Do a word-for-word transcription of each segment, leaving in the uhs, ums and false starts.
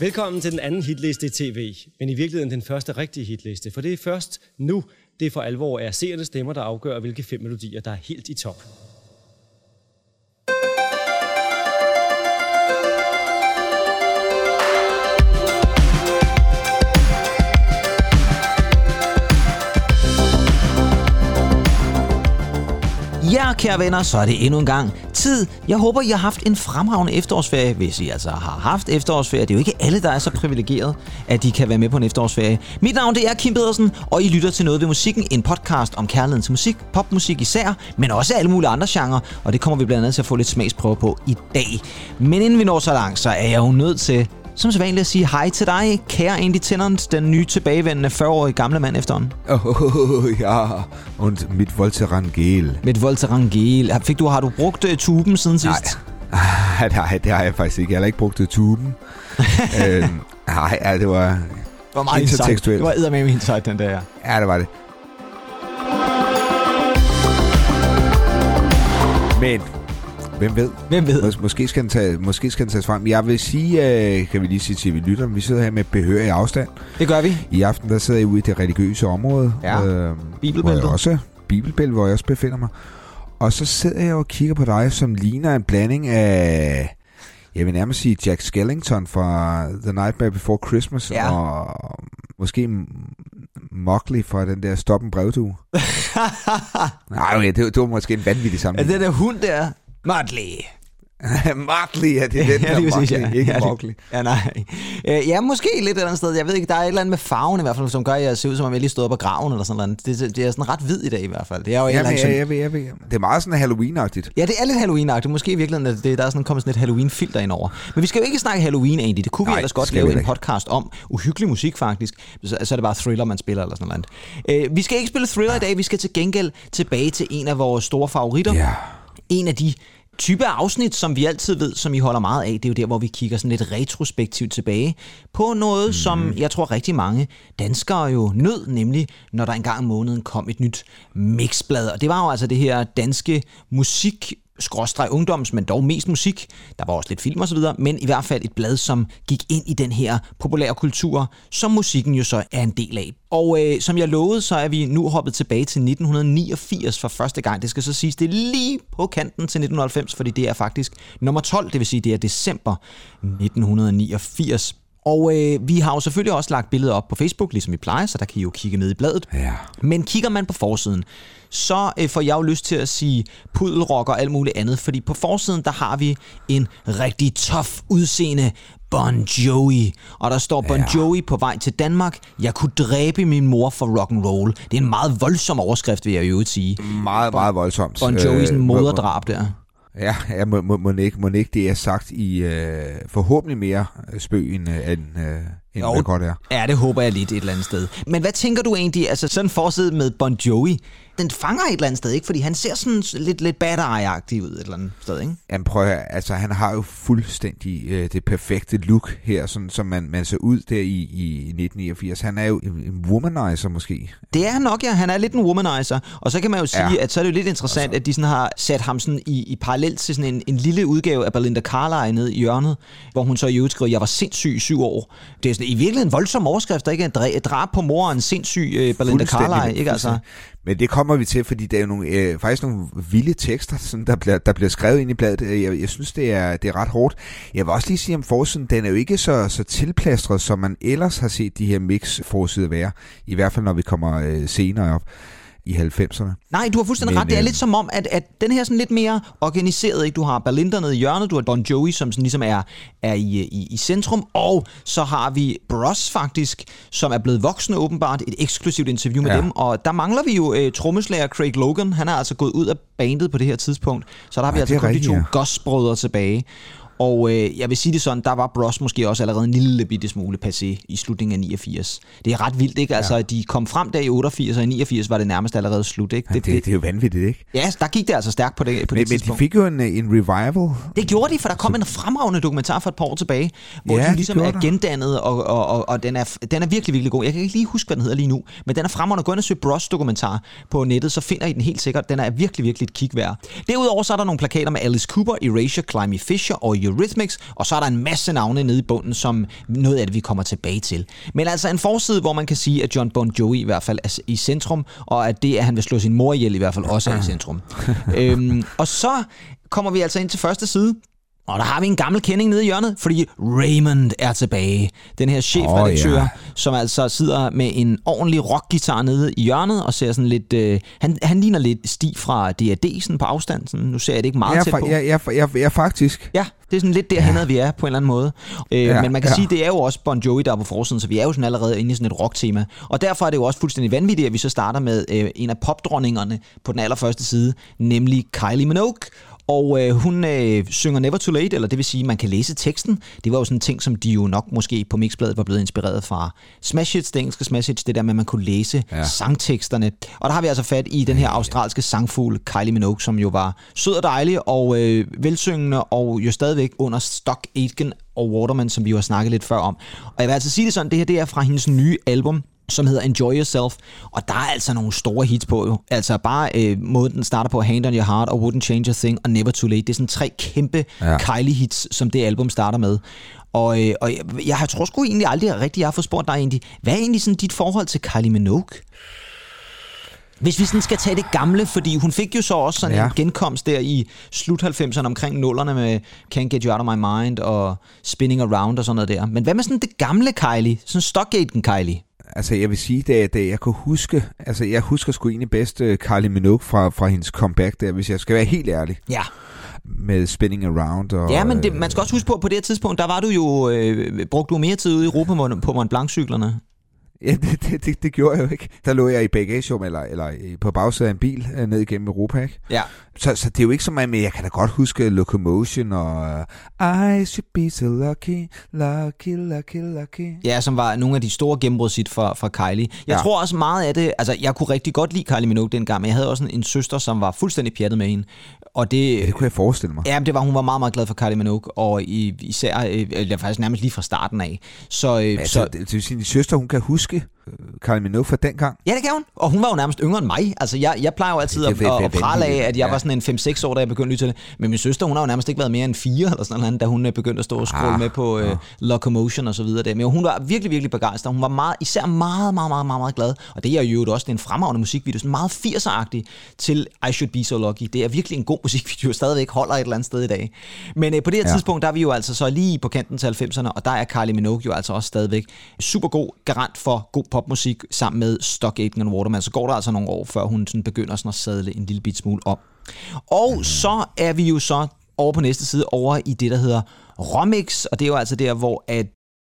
Velkommen til den anden hitliste i tv, men i virkeligheden den første rigtige hitliste, for det er først nu, det for alvor er seernes stemmer, der afgør, hvilke fem melodier, der er helt i top. Ja, kære venner, så er det endnu en gang tid. Jeg håber, I har haft en fremragende efterårsferie, hvis I altså har haft efterårsferie. Det er jo ikke alle, der er så privilegeret, at de kan være med på en efterårsferie. Mit navn det er Kim Pedersen, og I lytter til Noget ved Musikken, en podcast om kærligheden til musik, popmusik især, men også alle mulige andre genrer, og det kommer vi blandt andet til at få lidt smagsprøve på i dag. Men inden vi når så langt, så er jeg jo nødt til, som sædvanligt, at sige hej til dig, kære Andy Tennant, den nye tilbagevendende fyrre-årige gamle mand efterhånden. Åh, oh, oh, oh, ja, und mit Volterangel. Mit Volterangel. Fik du, har du brugt uh, tuben siden nej. sidst? Nej, nej, det har jeg faktisk ikke. Jeg har ikke brugt tuben. øhm, nej, ja, det var intertekstuelt. Det var eddermame insight, den der. Ja, ja det var det. Men... Hvem ved? Hvem ved? Mås- måske skal den tage, måske skal den tages frem. Jeg vil sige, øh, kan vi lige sige til, vi lytter, vi sidder her med behørig afstand. Det gør vi. I aften, der sidder jeg ude i det religiøse område. Ja, øh, Bibelbæltet. Hvor jeg også, Bibelbælt, hvor jeg også befinder mig. Og så sidder jeg og kigger på dig, som ligner en blanding af, jeg vil nærmest sige, Jack Skellington fra The Nightmare Before Christmas. Ja. Og måske... Mockley fra den der Stop en brevdue. Nej, okay, det, det var måske en vanvittig sammenligning. Ja, den der hund der, Motley. Motley, ja, det er den der Motley, ja, ikke ja, Mockley. Ja, nej. Ja, måske lidt et eller andet sted. Jeg ved ikke, der er et eller andet med farven i hvert fald, som gør, at jeg ser ud, som om jeg lige stod op ad graven eller sådan noget. Det, det er sådan ret hvid i dag i hvert fald. Det er jo ja, men, sådan... ja, jeg ved, jeg ved. Det er meget sådan Halloween-agtigt. Ja, det er lidt Halloween-agtigt. Måske i virkeligheden, at det, der er sådan, kommet sådan et Halloween-filter indover. Men vi skal jo ikke snakke Halloween egentlig. Det kunne nej, vi ellers godt lave en podcast om. Uhyggelig musik faktisk. Så, så er det bare Thriller, man spiller eller sådan noget. Vi skal ikke spille Thriller i dag. Vi skal til gengæld tilbage til en af vores store favoritter. Ja. En af de type af afsnit, som vi altid ved, som I holder meget af, det er jo der, hvor vi kigger sådan lidt retrospektivt tilbage på noget, mm. som jeg tror rigtig mange danskere jo nød, nemlig når der engang i måneden kom et nyt mixblad. Og det var jo altså det her danske musik, skråstreg ungdoms, men dog mest musik. Der var også lidt film og så videre, men i hvert fald et blad, som gik ind i den her populære kultur, som musikken jo så er en del af. Og øh, som jeg lovede, så er vi nu hoppet tilbage til nitten niogfirs for første gang. Det skal så siges, det er lige på kanten til nitten halvfems, fordi det er faktisk nummer tolv, det vil sige, det er december nitten niogfirs. Og øh, vi har jo selvfølgelig også lagt billeder op på Facebook, ligesom vi plejer, så der kan I jo kigge med i bladet. Ja. Men kigger man på forsiden, så øh, får jeg jo lyst til at sige pudelrock og alt muligt andet, fordi på forsiden, der har vi en rigtig tough udseende Bon Jovi. Og der står Bon ja. Jovi på vej til Danmark. Jeg kunne dræbe min mor for rock'n'roll. Det er en meget voldsom overskrift, vil jeg jo sige. Meget, bon, meget voldsomt. Bon Jovis øh, moderdrab der. Ja, ja må, må, må, ikke, må ikke det er sagt i øh, forhåbentlig mere spøg, end, øh, end jo, hvad godt er. Ja, det håber jeg lidt et eller andet sted. Men hvad tænker du egentlig, altså sådan forside med Bon Jovi, den fanger et eller andet sted, ikke? Fordi han ser sådan lidt, lidt bad-eye-agtig ud et eller andet sted, ikke? Jamen prøv at høre, altså han har jo fuldstændig øh, det perfekte look her, sådan, som man, man ser ud der i, i nitten niogfirs. Han er jo en, en womanizer måske. Det er han nok, ja. Han er lidt en womanizer. Og så kan man jo sige, ja. at så er det jo lidt interessant, altså. at de sådan har sat ham sådan i, i parallel til sådan en, en lille udgave af Belinda Carlisle nede i hjørnet, hvor hun så i øvrigt skriver, jeg var sindssyg i syv år. Det er sådan i virkeligheden voldsom overskrift, der ikke er dræ- drab på moren, sindssyg øh, Belinda Carlisle, ikke altså? Men det kommer vi til, fordi der er jo nogle, øh, faktisk nogle vilde tekster, sådan, der, bliver, der bliver skrevet ind i bladet. Jeg, jeg synes, det er, det er ret hårdt. Jeg vil også lige sige om forsiden, den er jo ikke så, så tilplastret, som man ellers har set de her mix-forsider være. I hvert fald, når vi kommer øh, senere op i halvfemserne. Nej, du har fuldstændig men, ret. Det er lidt som om, at, at den her sådan lidt mere organiseret, ikke? Du har Belinda nede i hjørnet, du har Bon Jovi, som sådan ligesom er, er i, i, i centrum, og så har vi Bros faktisk, som er blevet voksne åbenbart, et eksklusivt interview med ja. dem, og der mangler vi jo uh, trommeslager Craig Logan, han er altså gået ud af bandet på det her tidspunkt, så der har ja, vi altså kun de to ja. gospelbrødre tilbage. Og øh, jeg vil sige det sådan, der var Bros måske også allerede en lille bitte smule passé i slutningen af niogfirs. Det er ret vildt, ikke? Altså, ja. de kom frem der i otteogfirs, og i niogfirs var det nærmest allerede slut, ikke? Det, ja, det, det, det er jo vanvittigt, ikke? Ja, der gik det altså stærkt på det, på men, det men tidspunkt. Men de fik jo en, en revival. Det gjorde de, for der kom en fremragende dokumentar for et par år tilbage, hvor ja, de ligesom de er gendannet, og, og, og, og den, er, den er virkelig, virkelig god. Jeg kan ikke lige huske, hvad den hedder lige nu, men den er fremragende. Gå ind og søg Bros-dokumentar på nettet, så finder I den helt sikkert. Den er virkelig, virkelig et kig værd. Derudover så er der nogle plakater med Alice Cooper, Erasure, Climby Fisher og Rhythmics, og så er der en masse navne nede i bunden, som noget af det, vi kommer tilbage til. Men altså en forside, hvor man kan sige, at John Bon Jovi i hvert fald er i centrum, og at det, at han vil slå sin mor ihjel, i hvert fald også er i centrum. øhm, og så kommer vi altså ind til første side, og der har vi en gammel kending nede i hjørnet, fordi Raymond er tilbage. Den her chefredaktør, oh, yeah. som altså sidder med en ordentlig rockgitar nede i hjørnet, og ser sådan lidt... Øh, han, han ligner lidt Stig fra D A D sådan på afstand. Sådan, nu ser jeg det ikke meget jeg tæt fra, på. Ja, jeg, jeg, jeg, faktisk. Ja, det er sådan lidt derhenad, ja. vi er på en eller anden måde. Øh, ja, men man kan ja. sige, det er jo også Bon Jovi, der er på forsiden, så vi er jo sådan allerede inde i sådan et rocktema. Og derfor er det jo også fuldstændig vanvittigt, at vi så starter med øh, en af popdronningerne på den allerførste side, nemlig Kylie Minogue. Og øh, hun øh, synger Never Too Late, eller det vil sige, at man kan læse teksten. Det var jo sådan en ting, som de jo nok måske på Mixbladet var blevet inspireret fra Smash Hits, det engelske Smash Hits, det der med, at man kunne læse ja. sangteksterne. Og der har vi altså fat i den her australske sangfugl, Kylie Minogue, som jo var sød og dejlig og øh, velsyngende, og jo stadigvæk under Stock Aitken og Waterman, som vi jo har snakket lidt før om. Og jeg vil altså sige det sådan, det her det er fra hendes nye album, som hedder Enjoy Yourself, og der er altså nogle store hits på jo. Altså bare øh, måden, den starter på, Hand on Your Heart og Wouldn't Change a Thing og Never Too Late. Det er sådan tre kæmpe ja. Kylie-hits, som det album starter med. Og, øh, og jeg, jeg tror sgu egentlig aldrig at rigtig, jeg har fået spurgt dig egentlig, hvad er egentlig sådan dit forhold til Kylie Minogue? Hvis vi sådan skal tage det gamle, fordi hun fik jo så også sådan ja. en genkomst der i slut halvfemserne omkring nullerne med Can't Get You Out of My Mind og Spinning Around og sådan noget der. Men hvad med sådan det gamle Kylie? Sådan Stock Aitken Kylie? Altså, jeg vil sige, da, da jeg kunne huske... Altså, jeg husker sgu egentlig bedst uh, Kylie Minogue fra, fra hendes comeback der, hvis jeg skal være helt ærlig. Ja. Med Spinning Around og... Ja, men det, man skal også huske på, at på det her tidspunkt, der var du jo... Øh, brugte du mere tid ude i Europa på Mont Blanc-cyklerne? Ja, det, det, det, det gjorde jeg jo ikke. Der lå jeg i bagagerum, eller, eller på bagsædet af en bil, øh, ned igennem Europa, ikke? Ja. Så, så det er jo ikke så meget med, jeg kan da godt huske Locomotion og... I should be so lucky, lucky, lucky, lucky. Ja, som var nogle af de store gennembrud sit fra, fra Kylie. Jeg ja. tror også meget af det... Altså, jeg kunne rigtig godt lide Kylie Minogue dengang, men jeg havde også en, en søster, som var fuldstændig pjattet med hende. Og det, ja, det kunne jeg forestille mig. Ja, men det var, hun var meget, meget glad for Kylie Minogue, og i, især... Eller faktisk nærmest lige fra starten af. Så... Øh, altså, så det, det vil sige, at din søster, hun kan huske Kylie Minogue fra dengang. Ja, det kan hun. Og hun var jo nærmest yngre end mig. Altså, jeg, jeg plejer jo altid at, at, at prale af, at jeg ja. var sådan en fem seks år, da jeg begyndte at lytte til det. Men min søster, hun har jo nærmest ikke været mere end fire, eller sådan noget, da hun begyndte at stå og scrolle ah, med på ja. uh, Locomotion og så videre. Der. Men hun var virkelig, virkelig begejstret. Hun var meget, især meget, meget, meget, meget, meget glad. Og det er jo også en fremragende musikvideo, sådan meget firser-agtig til I Should Be So Lucky. Det er virkelig en god musikvideo, stadigvæk holder et eller andet sted i dag. Men uh, på det her ja. tidspunkt, der er vi jo altså så lige på kanten til halvfemserne, og der er Kylie Minogue jo altså også stadigvæk super god garant for god popmusik sammen med Stock Aitken og Waterman, så går der altså nogle år, før hun sådan begynder sådan at sadle en lille bit smule om. Og mm. så er vi jo så over på næste side, over i det, der hedder Romex, og det er jo altså der, hvor at,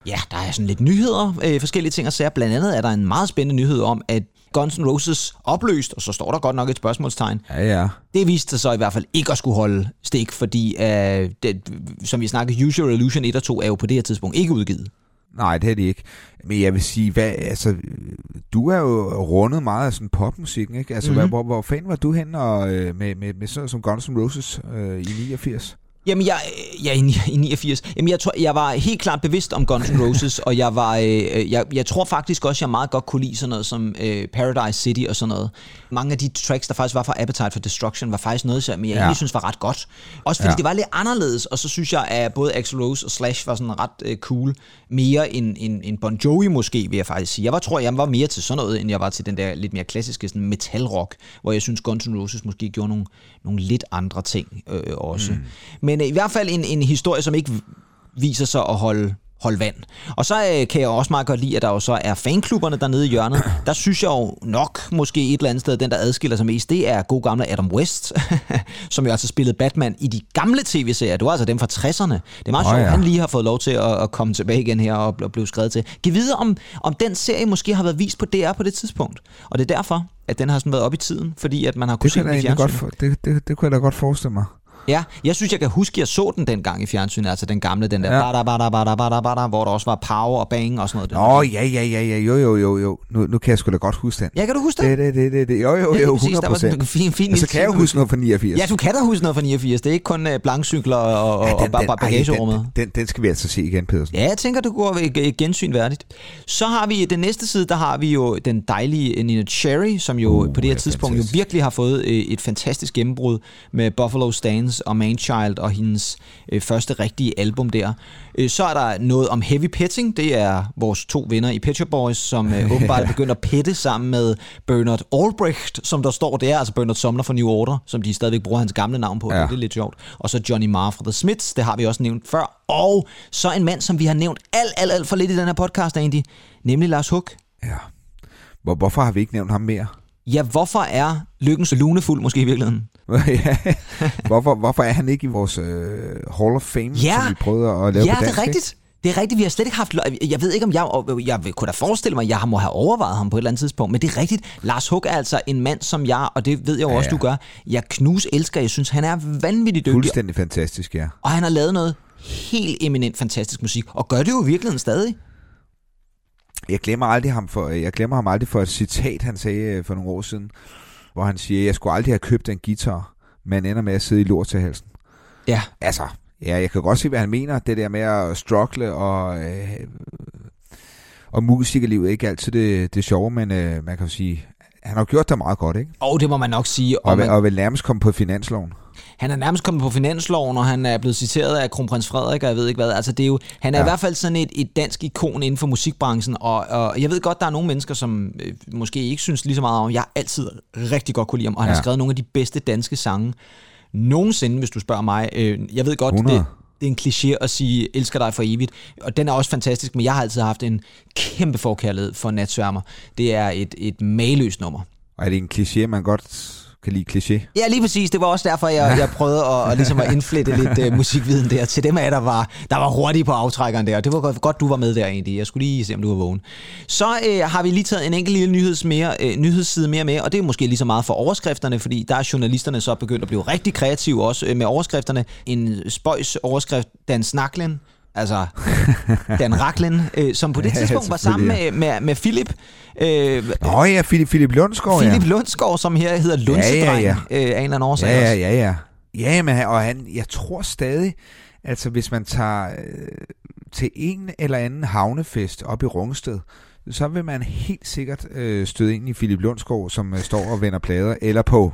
ja, der er sådan lidt nyheder, øh, forskellige ting og sager. Blandt andet er der en meget spændende nyhed om, at Guns N' Roses opløst, og så står der godt nok et spørgsmålstegn. Ja, ja. Det viste sig så i hvert fald ikke at skulle holde stik, fordi øh, det, som vi snakkede, Usual Illusion et og to er jo på det her tidspunkt ikke udgivet. Nej, det er det ikke. Men jeg vil sige, hvad, altså, du er jo rundet meget af sådan popmusikken, ikke? Altså, mm-hmm. hvor, hvor fanden var du henne og, øh, med, med, med sådan som Guns N' Roses øh, i niogfirs? Jamen, jeg, jeg i niogfirs. Jamen, jeg tror, jeg var helt klart bevidst om Guns N' Roses, og jeg var, øh, jeg, jeg tror faktisk også, jeg meget godt kunne lide sådan noget som øh, Paradise City og sådan noget. Mange af de tracks, der faktisk var fra Appetite for Destruction, var faktisk noget, som jeg ja. egentlig synes var ret godt. Også fordi ja. det var lidt anderledes, og så synes jeg, at både Axl Rose og Slash var sådan ret øh, cool. Mere end, end, end Bon Jovi måske, vil jeg faktisk sige. Jeg var, tror, jeg var mere til sådan noget, end jeg var til den der lidt mere klassiske sådan metalrock, hvor jeg synes, Guns N' Roses måske gjorde nogle, nogle lidt andre ting øh, også. Mm. Men i hvert fald en, en historie, som ikke viser sig at holde, holde vand. Og så øh, kan jeg også meget godt lide, at der jo så er fanklubberne dernede i hjørnet. Der synes jeg jo nok, måske et eller andet sted, den der adskiller sig mest, det er god gamle Adam West, som jo altså spillede Batman i de gamle tv-serier. Det var altså dem fra tresserne. Det er meget sjovt, oh, ja. han lige har fået lov til at, at komme tilbage igen her og, og blive skrevet til. Giv videre, om, om den serie måske har været vist på D R på det tidspunkt. Og det er derfor, at den har sådan været op i tiden, fordi at man har kunnet se den i fjernsynet. Det, det, det kunne jeg da godt forestille mig. Ja, jeg synes, jeg kan huske, at jeg så den dengang i fjernsynet, altså den gamle, den der, ja. bada, bada, bada, bada, bada, hvor der også var power og bang og sådan noget. Nå, ja, ja, ja, ja, jo, jo, jo, jo, nu, nu kan jeg sgu da godt huske den. Ja, kan du huske den? Det, det, det, det, jo, jo, jo, hundrede procent. Og så kan jeg jo huske noget fra niogfirs. Ja, du kan da huske noget fra niogfirs, det er ikke kun blankcykler og, og, ja, den, og bare bagagerummet. Den, den, den, den skal vi altså se igen, Pedersen. Ja, jeg tænker, det går gensyn værdigt. Så har vi, den næste side, der har vi jo den dejlige Nina Cherry, som jo uh, på det her tidspunkt fantastisk. jo virkelig har fået et fantastisk gennembrud med Buffalo Stance Emotions og Manchild og hendes øh, første rigtige album der. Øh, så er der noget om Heavy Petting. Det er vores to venner i Pitcher Boys, som øh, åbenbart begynder at pette sammen med Bernard Albrecht, som der står der, altså Bernard Sumner fra New Order, som de stadigvæk bruger hans gamle navn på. Ja. Det er lidt sjovt. Og så Johnny Marr fra The Smiths, det har vi også nævnt før. Og så en mand, som vi har nævnt alt, alt, alt for lidt i den her podcast, Andy, nemlig Lars H U G. Ja. Hvor, hvorfor har vi ikke nævnt ham mere? Ja, hvorfor er lykken så lunefuld måske i virkeligheden? Ja, hvorfor, hvorfor er han ikke i vores øh, Hall of Fame, ja, som vi prøvede at lave, ja, på dansk? Ja, det er rigtigt. Det er rigtigt, vi har slet ikke haft... Jeg ved ikke, om jeg... Jeg kunne da forestille mig, at jeg må have overvejet ham på et eller andet tidspunkt, men det er rigtigt. Lars H U G er altså en mand, som jeg, og det ved jeg jo også, ja, ja, du gør, jeg knus elsker. Jeg synes, han er vanvittigt dygtig. Fuldstændig fantastisk, ja. Og han har lavet noget helt eminent fantastisk musik, og gør det jo i virkeligheden stadig. Jeg glemmer aldrig ham for, jeg glemmer ham aldrig for et citat, han sagde for nogle år siden, hvor han siger, jeg skulle aldrig have købt en guitar, men ender med at sidde i lort til halsen. Ja. Altså, ja, jeg kan godt se, hvad han mener, det der med at struggle, og, øh, og musikerlivet er ikke altid det, det sjove, men øh, man kan jo sige, han har gjort det meget godt, ikke? Og det må man nok sige. Og, og, man... og vil nærmest komme på finansloven. Han er nærmest kommet på finansloven, og han er blevet citeret af kronprins Frederik, og jeg ved ikke hvad. Altså, det er jo, han er, ja, i hvert fald sådan et, et dansk ikon inden for musikbranchen, og, og jeg ved godt, der er nogle mennesker, som øh, måske ikke synes lige så meget om. Jeg har altid rigtig godt kunne lide ham, og han, ja, har skrevet nogle af de bedste danske sange nogensinde, hvis du spørger mig. Øh, jeg ved godt, det, det er en kliché at sige, elsker dig for evigt, og den er også fantastisk, men jeg har altid haft en kæmpe forkærlighed for Natsværmer. Det er et, et mageløst nummer. Og er det en kliché, man godt... kan lide kliché. Ja, lige præcis. Det var også derfor, jeg, jeg prøvede at, at, ligesom at indflette lidt uh, musikviden der. Til dem af jer, der var, der var hurtige på aftrækkeren der. Og det var godt, godt, du var med der egentlig. Jeg skulle lige se, om du var vågen. Så øh, har vi lige taget en enkelt lille nyheds mere, øh, nyhedsside mere med, og det er måske lige så meget for overskrifterne, fordi der er journalisterne så begyndt at blive rigtig kreative også øh, med overskrifterne. En spøjs overskrift, Dan Snaklen, altså Dan Rachlin, øh, som på det, ja, tidspunkt var sammen med, med, med Philip. Øh, Nå ja, Philip, Philip Lundskov. Philip, ja, Lundskov, som her hedder Lunsedreng, ja, ja, ja. Øh, af en eller anden årsag. Ja, ja, ja, ja. Ja, men, og han, jeg tror stadig, altså hvis man tager øh, til en eller anden havnefest op i Rungsted, så vil man helt sikkert øh, støde ind i Philip Lundskov, som øh, står og vender plader, eller på,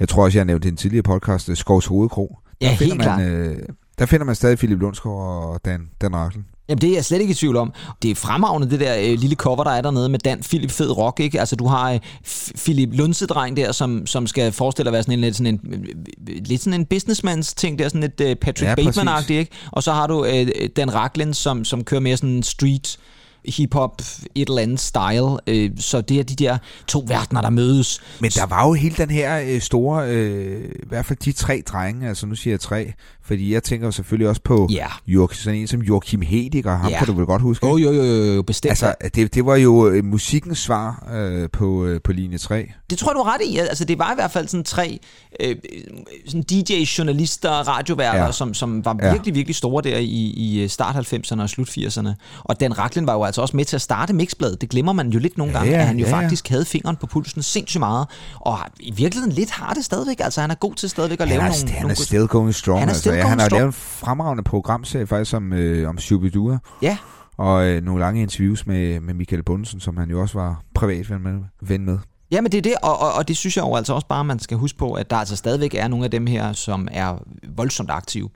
jeg tror også, jeg har nævnt i en tidligere podcast, Skovs Hovedkro. Der, ja, helt klart. Øh, Der finder man stadig Philip Lundskov og Dan, Dan Rachlin. Jamen, det er jeg slet ikke i tvivl om. Det er fremragende, det der øh, lille cover, der er dernede med Dan, Philip, fed rock, ikke? Altså, du har øh, Philip Lundsedreng der, som, som skal forestille at være sådan en, lidt sådan en, lidt sådan en businessmans ting der, sådan et øh, Patrick, ja, Bateman-agtigt, ikke? Og så har du øh, Dan Rachlin, som, som kører mere sådan en street hip-hop, et eller andet style. Øh, så det er de der to verdener, der mødes. Men der var jo hele den her øh, store, øh, i hvert fald de tre drenge, altså nu siger jeg tre, fordi jeg tænker jo selvfølgelig også på, yeah, Jor- sådan en som Joachim Hediger, ham, yeah, kan du vel godt huske? Oh, jo, jo, jo, bestemt. Altså, det, det var jo øh, musikkens svar øh, på, øh, på linje tre. Det tror jeg, du er ret i. Altså, det var i hvert fald sådan tre øh, sådan D J's, journalister, radioværter, ja, som, som var virkelig, ja, virkelig store der i, i start halvfemserne og slut firserne. Og Dan Rachlin var jo altså også med til at starte Mixbladet. Det glemmer man jo lidt nogle, ja, gange, at han jo, ja, faktisk, ja, havde fingeren på pulsen sindssygt meget. Og i virkeligheden lidt har det stadigvæk. Altså, han er god til stadigvæk at lave nogle... Han er nogle still going strong, han er altså. Ja, han har lavet en fremragende programserie faktisk om, øh, om Shubidua. Ja. Og øh, nogle lange interviews med, med Michael Bundsen, som han jo også var privatven med, ven med. Ja, men det er det, og, og, og det synes jeg jo altså også bare, man skal huske på, at der altså stadigvæk er nogle af dem her, som er voldsomt aktive.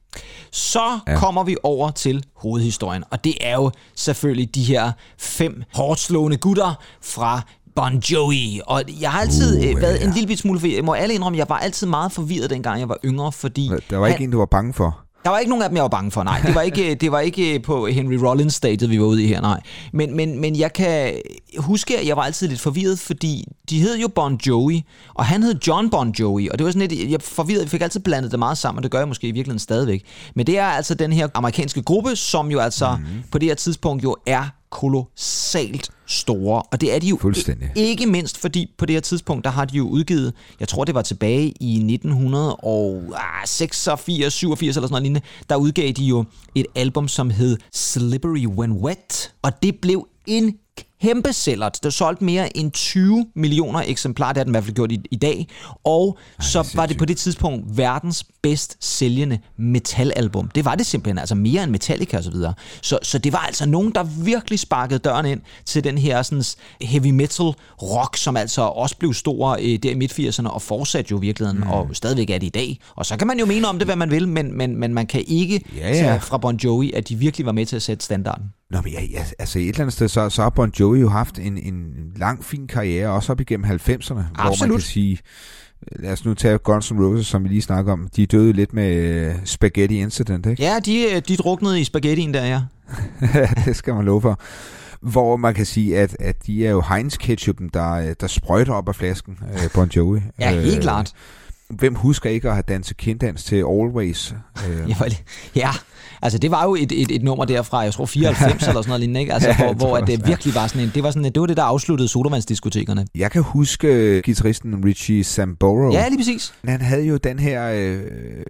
Så, ja, kommer vi over til hovedhistorien, og det er jo selvfølgelig de her fem hårdslående gutter fra Bon Jovi, og jeg har altid uh, været, ja, en lille smule, for jeg må alle indrømme, jeg var altid meget forvirret, dengang jeg var yngre, fordi... Der var han, ikke en, du var bange for? Der var ikke nogen af dem, jeg var bange for, nej. Det var ikke, det var ikke på Henry Rollins-stadiet, vi var ude i her, nej. Men, men, men jeg kan huske, at jeg var altid lidt forvirret, fordi de hed jo Bon Jovi, og han hed John Bon Jovi, og det var sådan lidt, jeg forvirret, jeg fik altid blandet det meget sammen, og det gør jeg måske i virkeligheden stadigvæk. Men det er altså den her amerikanske gruppe, som jo altså, mm-hmm, på det her tidspunkt jo er kolossalt store, og det er de jo ikke mindst, fordi på det her tidspunkt, der har de jo udgivet, jeg tror det var tilbage i nitten seksogfirs syvogfirs eller sådan noget lignende, der udgav de jo et album, som hed Slippery When Wet, og det blev en Hempesæller. Det solgte mere end tyve millioner eksemplarer. Det har den i hvert fald gjort i, i dag. Og Ej, så det var det på det tidspunkt verdens bedst sælgende metalalbum. Det var det simpelthen, altså mere end Metallica og så videre. Så, så det var altså nogen, der virkelig sparkede døren ind til den her sådan, heavy metal rock, som altså også blev stor øh, der i midt firserne og fortsatte jo virkeligheden, mm. og stadigvæk er det i dag. Og så kan man jo mene om det, hvad man vil, men, men, men man kan ikke ja, ja. tage fra Bon Jovi, at de virkelig var med til at sætte standarden. Nå, men ja, altså et eller andet sted, så, så har Bon Jovi jo haft en, en lang, fin karriere, også op igennem halvfemserne, Absolut. Hvor man kan sige, lad os nu tage Guns N' Roses, som vi lige snakker om, de døde lidt med uh, spaghetti incident, ikke? Ja, de, de druknede i spaghettien der, ja. Det skal man love for. Hvor man kan sige, at, at de er jo Heinz-ketchupen, der, der sprøjter op af flasken, uh, Bon Jovi. Ja, helt uh, klart. Hvem husker ikke at have danset kinddans til Always? Uh, ja, altså det var jo et, et, et nummer derfra, jeg tror fireoghalvfems eller sådan noget lignende, ikke? Altså, ja, hvor, hvor det virkelig var sådan en, det var sådan en, det var det, der afsluttede sodavandsdiskotekerne. Jeg kan huske guitaristen Richie Sambora. Ja, lige præcis. Han havde jo den her øh,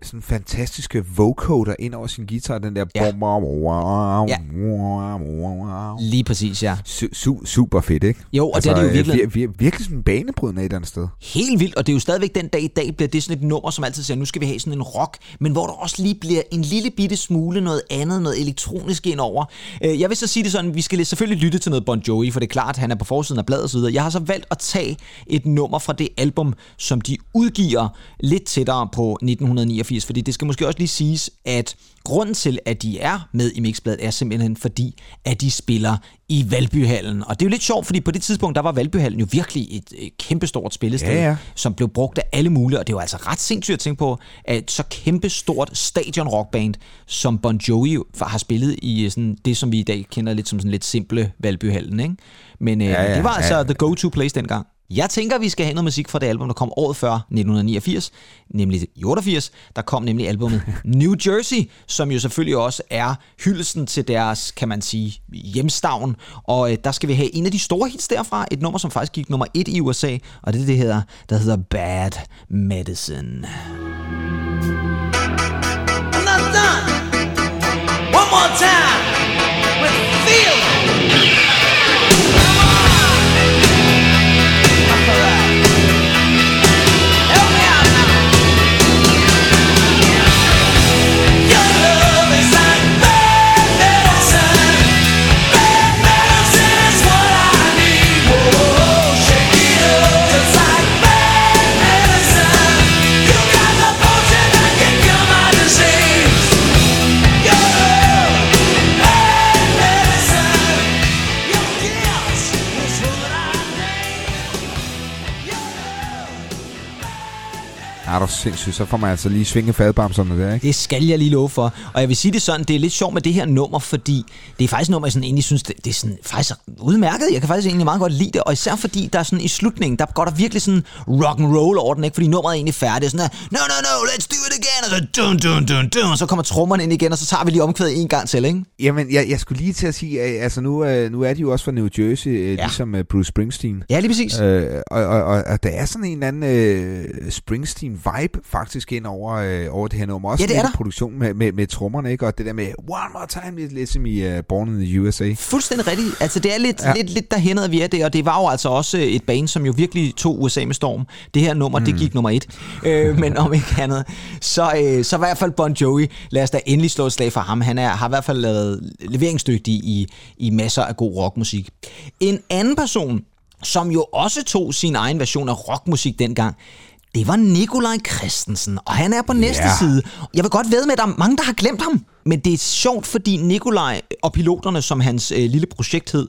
sådan fantastiske vocoder ind over sin guitar, den der ja. ja. Lige præcis, ja. Su- su- super fedt, ikke? Jo, og altså, det er det jo virkelig. Vir- vir- virkelig sådan banebrydende et eller andet sted. Helt vildt, og det er jo stadigvæk den dag i dag, bliver det sådan et nummer, som altid siger, nu skal vi have sådan en rock, men hvor der også lige bliver en lille bitte smule noget andet, noget elektronisk indover. Jeg vil så sige det sådan, vi skal selvfølgelig lytte til noget Bon Jovi, for det er klart, han er på forsiden af bladet og så videre. Jeg har så valgt at tage et nummer fra det album, som de udgiver lidt tættere på nitten niogfirs, fordi det skal måske også lige siges, at grunden til, at de er med i Mixbladet, er simpelthen fordi, at de spiller i Valbyhallen. Og det er jo lidt sjovt, fordi på det tidspunkt, der var Valbyhallen jo virkelig et, et kæmpestort spillested, ja, ja. som blev brugt af alle mulige, og det er jo altså ret sindssygt at tænke på, at så kæmpestort stadion-rockband, som Bon Jovi har spillet i sådan det, som vi i dag kender lidt som sådan lidt simple Valbyhallen, ikke? Men øh, ja, ja, det var altså ja, ja. the go-to place dengang. Jeg tænker, vi skal have noget musik fra det album, der kom året før, nitten niogfirs, nemlig i otteogfirs. Der kom nemlig albumet New Jersey, som jo selvfølgelig også er hyldelsen til deres, kan man sige, hjemstavn. Og øh, der skal vi have en af de store hits derfra, et nummer, som faktisk gik nummer et i U S A, og det er det, her, der hedder Bad Medicine. I'm not done. One more time with feeling. Er du sindssygt, så får man altså lige svinge fadbamserne der, ikke? Det skal jeg lige love for. Og jeg vil sige det sådan, det er lidt sjovt med det her nummer, fordi det er faktisk nummer, jeg sådan egentlig synes, det, det er sådan faktisk udmærket. Jeg kan faktisk egentlig meget godt lide det, og især fordi der er sådan i slutningen, der går der virkelig sådan rock and roll over den, ikke? Fordi nummeret er egentlig færdigt, sådan der, no, no, no, let's do it again, og så dun, dun, dun, dun, og så kommer trommerne ind igen, og så tager vi lige omkvædet en gang til, ikke? Jamen, jeg, jeg skulle lige til at sige, altså nu, nu er de jo også fra New Jersey, ja. ligesom Bruce Springsteen. Ja, lige præcis. Øh, og, og, og, og der er sådan en anden øh, Springsteen vibe faktisk ind over, øh, over det her nummer. Også ja, det er der. Produktion med, med, med trommerne, ikke? Og det der med one more time, lidt ligesom i uh, Born in the U S A. Fuldstændig rigtigt. Altså det er lidt, ja. lidt, lidt derhen, at vi er det, og det var jo altså også et band, som jo virkelig tog U S A med storm. Det her nummer, mm. det gik nummer et. Øh, men om ikke andet, så, øh, så i hvert fald Bon Jovi, lad os da endelig slå et slag for ham. Han er, har i hvert fald lavet leveringsdygtig i, i masser af god rockmusik. En anden person, som jo også tog sin egen version af rockmusik dengang, det var Nikolaj Christensen, og han er på næste yeah. side. Jeg vil godt vædde med, at der er mange, der har glemt ham. Men det er sjovt, fordi Nikolaj og piloterne, som hans øh, lille projekt hed,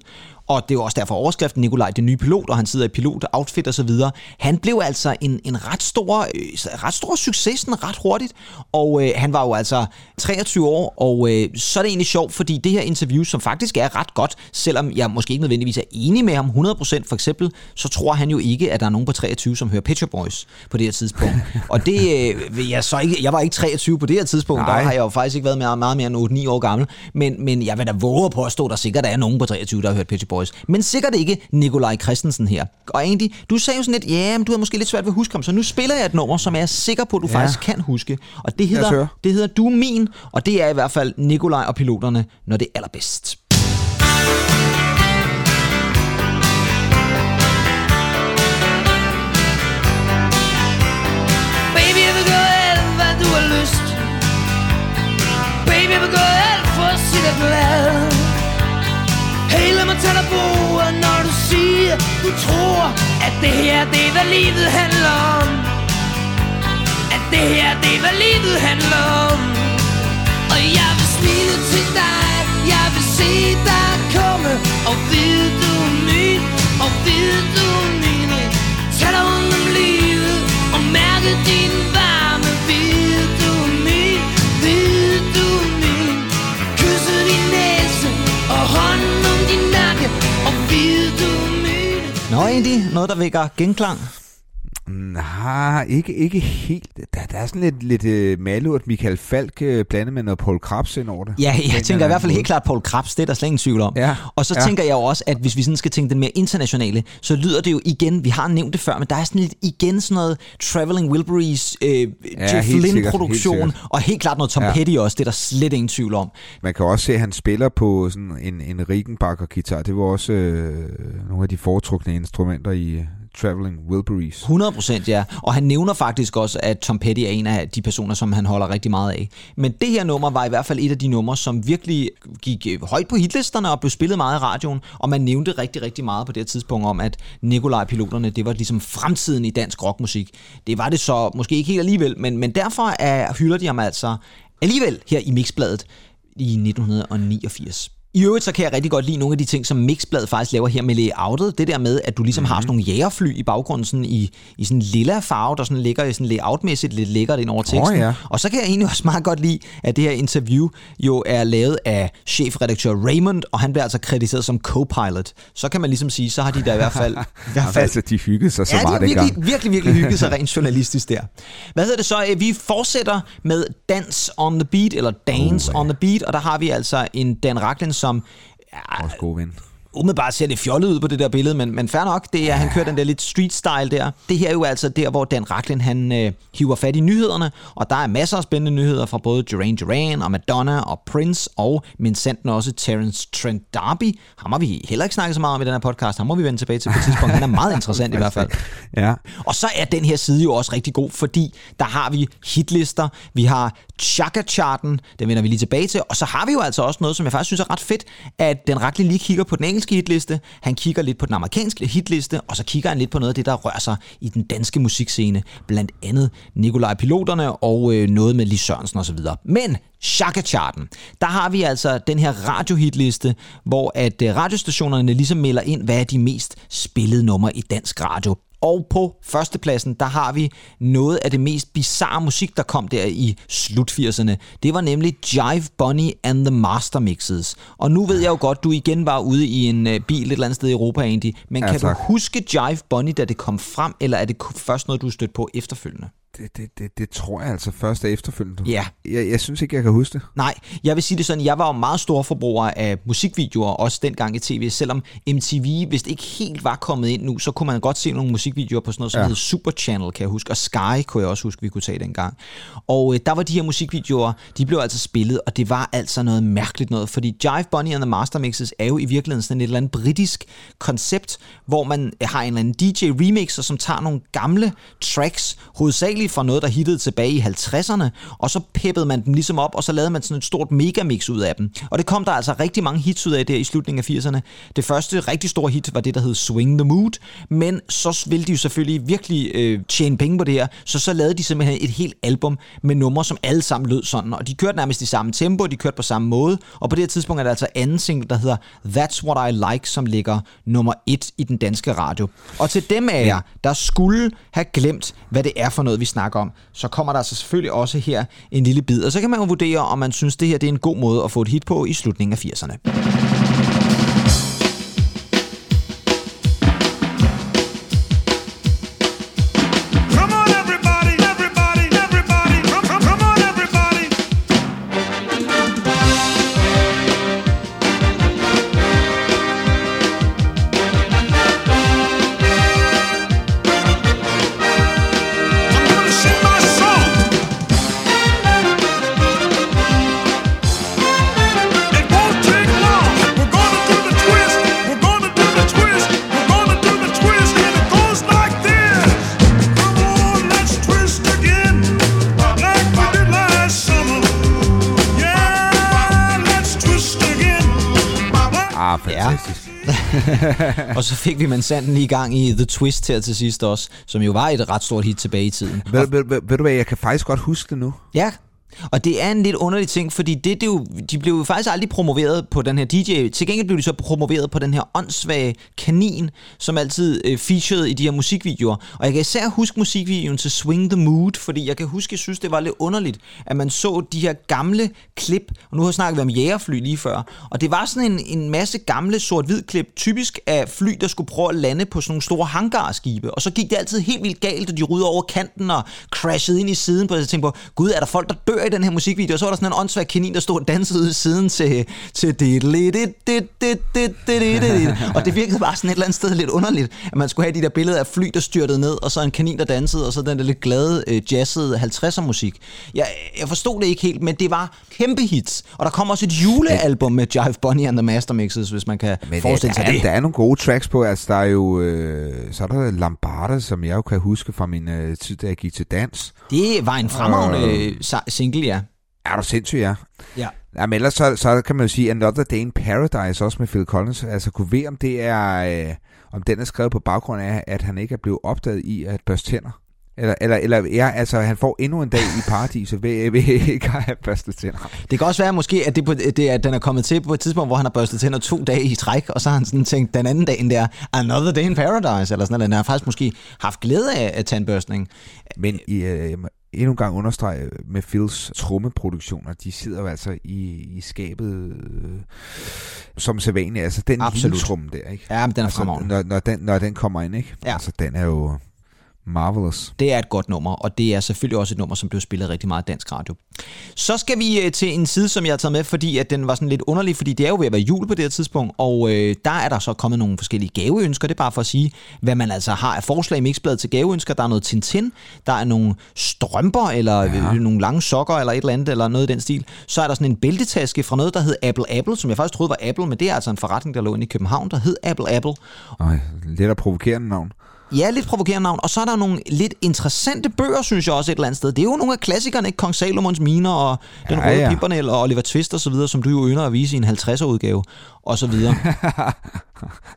og det er jo også derfor overskriften, Nikolaj, det nye pilot, og han sidder i pilot-outfit og så videre. Han blev altså en, en ret stor, øh, ret stor succes, sådan ret hurtigt, og øh, han var jo altså treogtyve år, og øh, så er det egentlig sjovt, fordi det her interview, som faktisk er ret godt, selvom jeg måske ikke nødvendigvis er enig med ham hundrede procent for eksempel, så tror han jo ikke, at der er nogen på treogtyve, som hører Pitcher Boys på det her tidspunkt. Og det øh, jeg så ikke, jeg var ikke treogtyve på det her tidspunkt, Nej. Der har jeg jo faktisk ikke været med meget mere end otte ni år gammel, men, men jeg vil da våge at påstå, der sikkert er nogen på treogtyve, der har hørt Pitcher Boys. Men sikkert ikke Nikolaj Christensen her. Og Andy, du sagde jo sådan lidt, ja, men du har måske lidt svært ved at huske ham, så nu spiller jeg et nummer, som jeg er sikker på, at du ja. faktisk kan huske. Og det hedder, det hedder Du Min, og det er i hvert fald Nikolaj og piloterne, når det er allerbedst. glad. Hey, lad mig tage dig på, når du siger, du tror, at det her, det er hvad livet handler om. At det her, det er hvad livet handler om. Og jeg vil smile til dig, jeg vil se dig komme, og vide du er min, og vide du er min. Tag dig rundt om livet, og mærke din varme, vide du er min, vide du er min. Kysse din næse, og hånden om din nakke, og vide du er min. Nå egentlig, noget der vækker genklang. Nej, ikke, ikke helt. Der, der er sådan lidt, lidt uh, malurt Michael Falk uh, blandet med noget Paul Krebs ind over det. Ja, jeg den tænker i hvert fald helt klart Paul Krebs, det er der slet ingen tvivl om. Ja, og så ja. tænker jeg jo også, at hvis vi sådan skal tænke den mere internationale, så lyder det jo igen, vi har nævnt det før, men der er sådan lidt igen sådan noget Traveling Wilburys, øh, ja, Jeff Lynne-produktion, og helt klart noget Tom ja. Petty også, det er der slet ingen tvivl om. Man kan også se, at han spiller på sådan en, en Rickenbacker-guitar. Det var også øh, nogle af de foretrukne instrumenter i Traveling Wilburys. hundrede procent ja, og han nævner faktisk også, at Tom Petty er en af de personer, som han holder rigtig meget af. Men det her nummer var i hvert fald et af de numre, som virkelig gik højt på hitlisterne og blev spillet meget i radioen, og man nævnte rigtig, rigtig meget på det tidspunkt om, at Nikolaj og piloterne, det var ligesom fremtiden i dansk rockmusik. Det var det så måske ikke helt alligevel, men, men derfor er, hylder de ham altså alligevel her i Mixbladet i nitten niogfirs. I øvrigt så kan jeg rigtig godt lide nogle af de ting, som Mixbladet faktisk laver her med layoutet. Det der med, at du ligesom mm-hmm. har sådan nogle jagerfly i baggrunden sådan i, i sådan en lilla farve, der sådan ligger sådan layoutmæssigt lidt lækkert ind over teksten. Oh, ja. Og så kan jeg egentlig også meget godt lide, at det her interview jo er lavet af chefredaktør Raymond, og han bliver altså krediteret som co-pilot. Så kan man ligesom sige, så har de der i hvert fald... I hvert fald altså, de hyggede sig så ja, meget de virkelig, virkelig, virkelig, virkelig hyggede sig rent journalistisk der. Hvad hedder det så? Vi fortsætter med Dance on the Beat, eller Dance oh, ja. on the Beat, og der har vi altså en Dan Rachlin, som ja, vores gode ven. Umiddelbart ser det fjollet ud på det der billede, men, men fair nok, det er, ja. han kører den der lidt street-style der. Det her er jo altså der, hvor Dan Rachlin, han øh, hiver fat i nyhederne, og der er masser af spændende nyheder fra både Duran Duran og Madonna og Prince, og minsandten også Terence Trent D'Arby. Ham har vi heller ikke snakket så meget om i den her podcast, ham må vi vende tilbage til på et tidspunkt. Han er meget interessant i hvert fald. Ja. Og så er den her side jo også rigtig god, fordi der har vi hitlister, vi har Chaka-charten, den vender vi lige tilbage til, og så har vi jo altså også noget, som jeg faktisk synes er ret fedt, at Dan Rachlin lige kigger på den engelske hitliste, han kigger lidt på den amerikanske hitliste, og så kigger han lidt på noget af det, der rører sig i den danske musikscene, blandt andet Nikolaj og piloterne og øh, noget med Lis Sørensen osv. Men Chaka-charten, der har vi altså den her radiohitliste, hvor at øh, radiostationerne ligesom melder ind, hvad er de mest spillede numre i dansk radio. Og på førstepladsen, der har vi noget af det mest bizarre musik, der kom der i slut-firserne. Det var nemlig Jive Bunny and the Mastermixes. Og nu ved jeg jo godt, du igen var ude i en bil et eller andet sted i Europa, Andy. Men ja, kan tak. du huske Jive Bunny, da det kom frem, eller er det først noget, du stødte på efterfølgende? Det, det, det, det tror jeg altså først er efterfølgende. Ja. Jeg, jeg synes ikke, jeg kan huske det. Nej, jeg vil sige det sådan, jeg var jo meget stor forbruger af musikvideoer, også dengang i tv. Selvom M T V, hvis det ikke helt var kommet ind nu, så kunne man godt se nogle musikvideoer på sådan noget, som ja. hedder Super Channel, kan jeg huske. Og Sky kunne jeg også huske, vi kunne tage dengang. Og øh, der var de her musikvideoer, de blev altså spillet, og det var altså noget mærkeligt noget. Fordi Jive Bunny and the Mastermixes er jo i virkeligheden sådan et eller andet britisk koncept, hvor man har en eller anden D J-remixer, som tager nogle gamle tracks, hovedsageligt fra noget, der hittede tilbage i halvtredserne, og så peppede man dem ligesom op, og så lavede man sådan et stort megamix ud af dem. Og det kom der altså rigtig mange hits ud af der i slutningen af firserne. Det første rigtig store hit var det, der hed Swing The Mood, men så ville de jo selvfølgelig virkelig øh, tjene penge på det her, så så lavede de simpelthen et helt album med numre, som alle sammen lød sådan, og de kørte nærmest i samme tempo, de kørte på samme måde, og på det her tidspunkt er der altså anden single, der hedder That's What I Like, som ligger nummer et i den danske radio. Og til dem af jer, der skulle have glemt, hvad det er for noget, vi snakker om, så kommer der altså selvfølgelig også her en lille bid, og så kan man jo vurdere, om man synes, det her det er en god måde at få et hit på i slutningen af firserne. We're going fantastisk. Ja. Og så fik vi mansanten lige i gang i The Twist her til sidst også, som jo var et ret stort hit tilbage i tiden. Ved, ved, ved, ved du hvad, jeg kan faktisk godt huske det nu. Ja. Og det er en lidt underlig ting, fordi det, det jo, de blev jo faktisk aldrig promoveret på den her D J. Til gengæld blev de så promoveret på den her åndssvage kanin, som altid øh, featured i de her musikvideoer. Og jeg kan især huske musikvideoen til Swing The Mood, fordi jeg kan huske, jeg synes, det var lidt underligt, at man så de her gamle klip. Og nu har jeg snakket om jægerfly lige før. Og det var sådan en, en masse gamle sort-hvid klip, typisk af fly, der skulle prøve at lande på sådan nogle store hangarskibe. Og så gik det altid helt vildt galt, og de rydde over kanten og crashede ind i siden. På, og jeg tænkte på, gud, er der folk, der dør i den her musikvideo? Og så var der sådan en åndssvær kanin, der stod og dansede ude siden til til det det det det det det og det virkede bare sådan et eller andet sted lidt underligt, at man skulle have de der billeder af fly, der styrtede ned, og så en kanin, der dansede, og så den der lidt glade øh, jazzede halvtredser musik. Jeg, jeg forstod det ikke helt, men det var kæmpe hits. Og der kom også et julealbum med Jive Bunny and the Mastermixes, hvis man kan men forestille sig det. Der, der er nogle gode tracks på, altså der er jo øh, så er der Lambada, som jeg jo kan huske fra min øh, tid, da jeg gik til dans. Det var en fremragende øh, sing. Ja. Er du sindssyg, ja. Ja. Jamen ellers så, så kan man jo sige Another Day in Paradise også med Phil Collins. Altså kunne vi, om det er øh, om den er skrevet på baggrund af, at han ikke er blevet opdaget i at børste tænder. Eller, eller, eller ja, altså han får endnu en dag i paradiset ved, ved ikke at have børstet tænder. Det kan også være måske, at, det på, det, at den er kommet til på et tidspunkt, hvor han har børstet tænder to dage i træk, og så har han sådan tænkt den anden dag, der Another Day in Paradise, eller sådan noget. Han har faktisk måske haft glæde af, af tandbørstning. Men i... Øh, endnu en gang understrege med Phils trommeproduktioner, de sidder jo altså i, i skabet øh, som sædvanligt. Altså den tromme der, ikke? Ja, men den er altså, fremragende. Når, når, den, når den kommer ind, ikke? Ja. Altså den er jo marvelous. Det er et godt nummer, og det er selvfølgelig også et nummer, som blev spillet rigtig meget i dansk radio. Så skal vi til en side, som jeg har taget med, fordi at den var sådan lidt underlig, fordi det er jo ved at være jul på det her tidspunkt, og øh, der er der så kommet nogle forskellige gaveønsker. Det er bare for at sige, hvad man altså har af forslag i Mixbladet til gaveønsker. Der er noget Tintin, der er nogle strømper, eller ja. nogle lange sokker, eller et eller andet, eller noget i den stil. Så er der sådan en bæltetaske fra noget, der hed Apple Apple, som jeg faktisk troede var Apple, men det er altså en forretning, der lå inde i København, der hed Apple Apple. Ej, lidt at provokerende navn. Ja, lidt provokerende navn. Og så er der nogle lidt interessante bøger, synes jeg også et eller andet sted. Det er jo nogle af klassikerne, ikke? Kong Salomons Miner og Den ja, Røde ja. Pimpernel og Oliver Twist og så videre, som du jo ynder at vise i en halvtredser-udgave og så videre.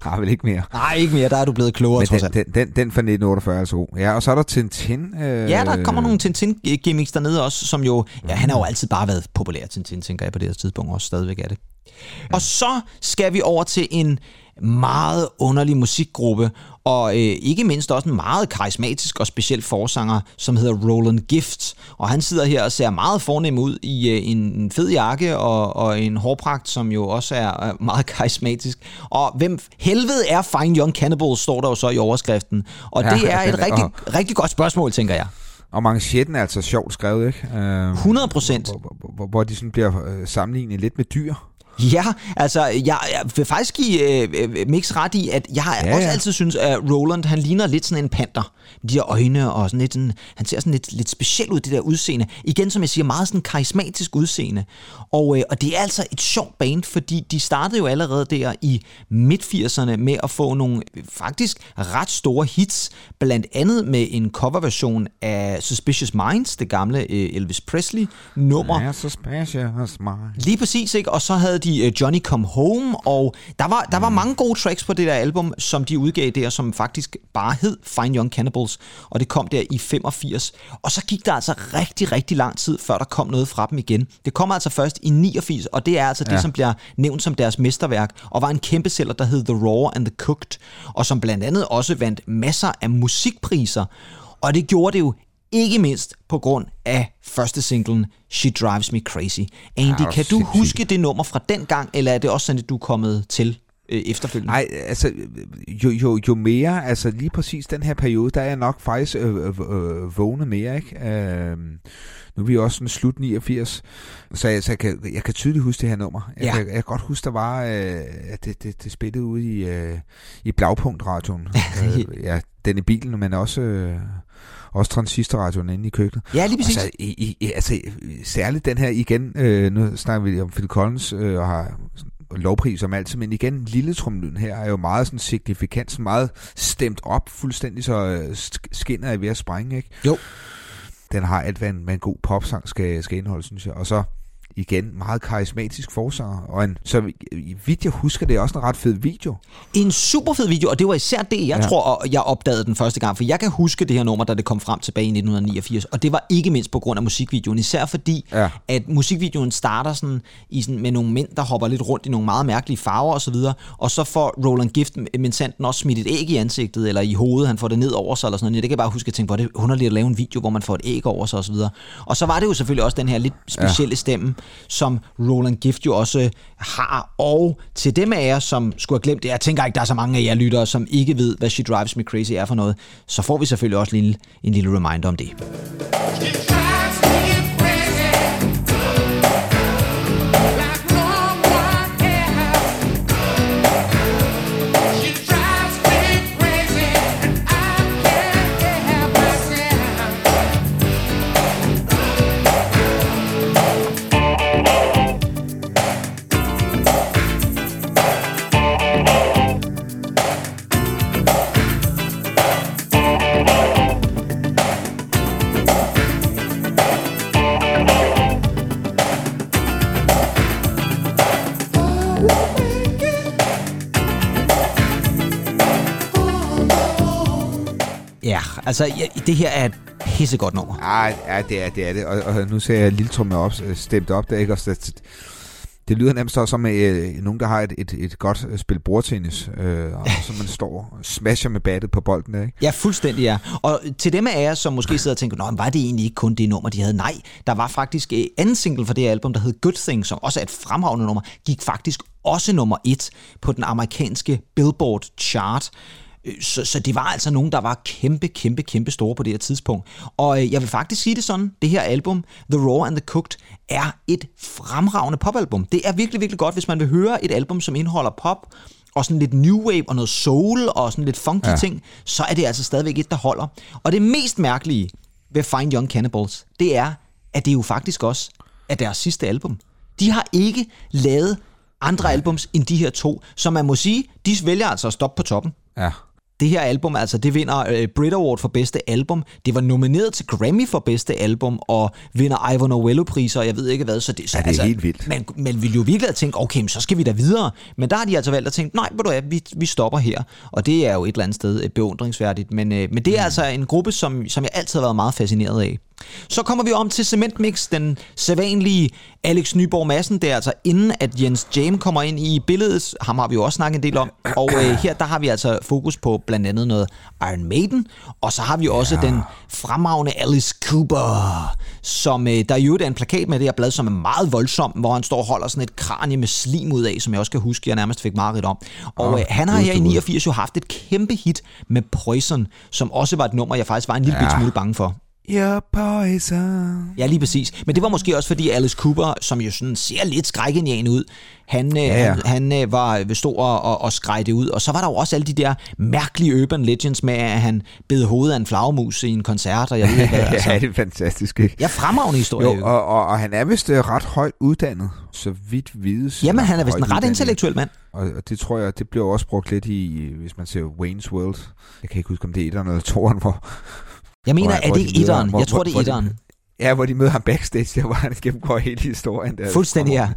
Nej, vel ikke mere. Nej, ikke mere. Der er du blevet klogere, men trods alt. Den, den, den fra nitten otteogfyrre altså god. Ja, og så er der Tintin. Øh... Ja, der kommer nogle Tintin-gimmicks dernede også, som jo... Ja, han har jo altid bare været populær, Tintin, tænker jeg på det her tidspunkt, også stadigvæk er det. Ja. Og så skal vi over til en meget underlig musikgruppe, og øh, ikke mindst også en meget karismatisk og speciel forsanger, som hedder Roland Gift. Og han sidder her og ser meget fornem ud i øh, en fed jakke og, og en hårpragt, som jo også er øh, meget karismatisk. Og hvem helvede er Fine Young Cannibal, står der jo så i overskriften. Og det ja, er et rigtig, og... rigtig godt spørgsmål, tænker jeg. Og manchetten er altså sjovt skrevet, ikke? Øh, hundrede procent. Hvor, hvor, hvor, hvor de sådan bliver øh, sammenlignet lidt med dyr. Ja, altså, jeg, jeg vil faktisk give øh, Mix ret i, at jeg ja, også ja. altid synes, at Roland, han ligner lidt sådan en panter. De her øjne og sådan lidt, sådan, han ser sådan lidt, lidt specielt ud, det der udseende. Igen, som jeg siger, meget sådan karismatisk udseende. Og, øh, og det er altså et sjovt band, fordi de startede jo allerede der i midt-firserne med at få nogle faktisk ret store hits, blandt andet med en coverversion af Suspicious Minds, det gamle øh, Elvis Presley-nummer. Ja, Suspicious Minds. Lige præcis, ikke? Og så havde de Johnny Come Home, og der var, der var mange gode tracks på det der album, som de udgav der, som faktisk bare hed Fine Young Cannibals, og det kom der i femogfirs. Og så gik der altså rigtig, rigtig lang tid, før der kom noget fra dem igen. Det kom altså først i niogfirs, og det er altså ja. det, som bliver nævnt som deres mesterværk, og var en kæmpe sælger, der hed The Raw and the Cooked, og som blandt andet også vandt masser af musikpriser, og det gjorde det jo ikke mindst på grund af første singlen, She Drives Me Crazy. Andy, ja, kan du sindssygt. huske det nummer fra den gang, eller er det også sådan, at du er kommet til øh, efterfølgende? Nej, altså, jo, jo, jo mere, altså lige præcis den her periode, der er jeg nok faktisk øh, øh, vågnet mere, ikke? Øh, nu er vi også sådan slut niogfirs, så jeg, så jeg, kan, jeg kan tydeligt huske det her nummer. Jeg, ja. jeg, jeg kan godt huske, der var, øh, at det, det, det spillede ude i, øh, i Blaupunkt-radioen. øh, ja, den i bilen, men også... Øh, Også transistorradioen inde i køkkenet. Ja, lige præcis. Altså, i, i, altså særligt den her igen, øh, nu snakker vi om Phil Collins øh, og har lovpris om altid, men igen, lilletrumlyden her er jo meget sådan signifikant, meget stemt op, fuldstændig så øh, skinner jeg ved at sprænge, ikke? Jo. Den har alt, hvad en, hvad en god popsang skal, skal indeholde, synes jeg. Og så igen meget karismatisk forsanger, og en, så vidt jeg husker, det er også en ret fed video. En super fed video, og det var især det, jeg ja. tror, jeg opdagede den første gang, for jeg kan huske det her nummer, da det kom frem tilbage i nitten niogfirs, og det var ikke mindst på grund af musikvideoen, især fordi, ja. at musikvideoen starter sådan, i sådan, med nogle mænd, der hopper lidt rundt i nogle meget mærkelige farver osv., og, og så får Roland Gift, men Sanden også smidt et æg i ansigtet, eller i hovedet, han får det ned over sig, eller sådan noget. Det kan bare huske at tænke, hvor det underligt at lave en video, hvor man får et æg over sig osv. Og så var det jo selvfølgelig også den her lidt specielle ja. stemme, som Roland Gift jo også har, og til dem af jer, som skulle have glemt det, jeg tænker ikke, der er så mange af jer lyttere, som ikke ved, hvad She Drives Me Crazy er for noget, så får vi selvfølgelig også en lille, en lille reminder om det. Altså, ja, det her er et pissegodt nummer. Ej, ja, det er det. Er det. Og, og nu ser jeg lille tromme op, stemt op der, ikke? Og det, det lyder nærmest også som øh, nogen, der har et, et, et godt spil bordtennis, øh, og så man står og smasher med battet på bolden der, ikke? Ja, fuldstændig, ja. Og til dem af jer, som måske sidder og tænker, nå, var det egentlig ikke kun det nummer, de havde? Nej, der var faktisk en anden single fra det album, der hed Good Thing, som også er et fremragende nummer, gik faktisk også nummer et på den amerikanske Billboard chart. Så, så det var altså nogen, der var kæmpe, kæmpe, kæmpe store på det her tidspunkt. Og jeg vil faktisk sige det sådan, det her album, The Raw and the Cooked, er et fremragende popalbum. Det er virkelig, virkelig godt, hvis man vil høre et album, som indeholder pop, og sådan lidt new wave, og noget soul, og sådan lidt funky ja. ting, så er det altså stadigvæk et, der holder. Og det mest mærkelige ved Fine Young Cannibals, det er, at det jo faktisk også er deres sidste album. De har ikke lavet andre albums end de her to, så man må sige, de vælger altså at stoppe på toppen. Ja. Det her album, altså det vinder øh, Brit Award for bedste album. Det var nomineret til Grammy for bedste album og vinder Ivor Novello-priser, og jeg ved ikke hvad, så det, så, ja, det er altså, helt vildt. Man, man ville jo virkelig have tænkt, okay, så skal vi da videre. Men der har de altså valgt at tænke, nej, ved du hvad, vi, vi stopper her. Og det er jo et eller andet sted beundringsværdigt. Men, øh, men det er mm. altså en gruppe, som, som jeg altid har været meget fascineret af. Så kommer vi om til Cementmix, den sædvanlige Alex Nyborg Madsen, der altså inden at Jens James kommer ind i billedet, ham har vi jo også snakket en del om, og øh, her der har vi altså fokus på blandt andet noget Iron Maiden, og så har vi også ja. den fremragende Alice Cooper, som øh, der jo er en plakat med det her blad, som er meget voldsom, hvor han står og holder sådan et kranie med slim ud af, som jeg også kan huske, jeg nærmest fik mareridt om. Og øh, han har her i niogfirs jo haft et kæmpe hit med Poison, som også var et nummer, jeg faktisk var en lille ja. smule bange for. Your Poison. Ja, lige præcis. Men det var måske også, fordi Alice Cooper, som jo sådan ser lidt skrækindjagende ud, han, ja, ja. han, han var stod og, og skreg det ud. Og så var der jo også alle de der mærkelige urban legends med, at han bed hovedet af en flagermus i en koncert. Og jeg ved ikke, hvad, altså. Ja, det er fantastisk. Ja, fremragende historie. Jo, og, og, og han er vist ret højt uddannet, så vidt vides. Jamen, han er vist en ret uddannet. Intellektuel mand. Og det tror jeg, det bliver også brugt lidt i, hvis man ser Wayne's World. Jeg kan ikke huske, om det er etteren eller toeren, hvor... Jeg mener, hvor, er det ikke de etteren? Jeg tror, det er etteren. Ja, hvor de møder ham backstage, der var han gennemgår hele historien. Der fuldstændig, ja.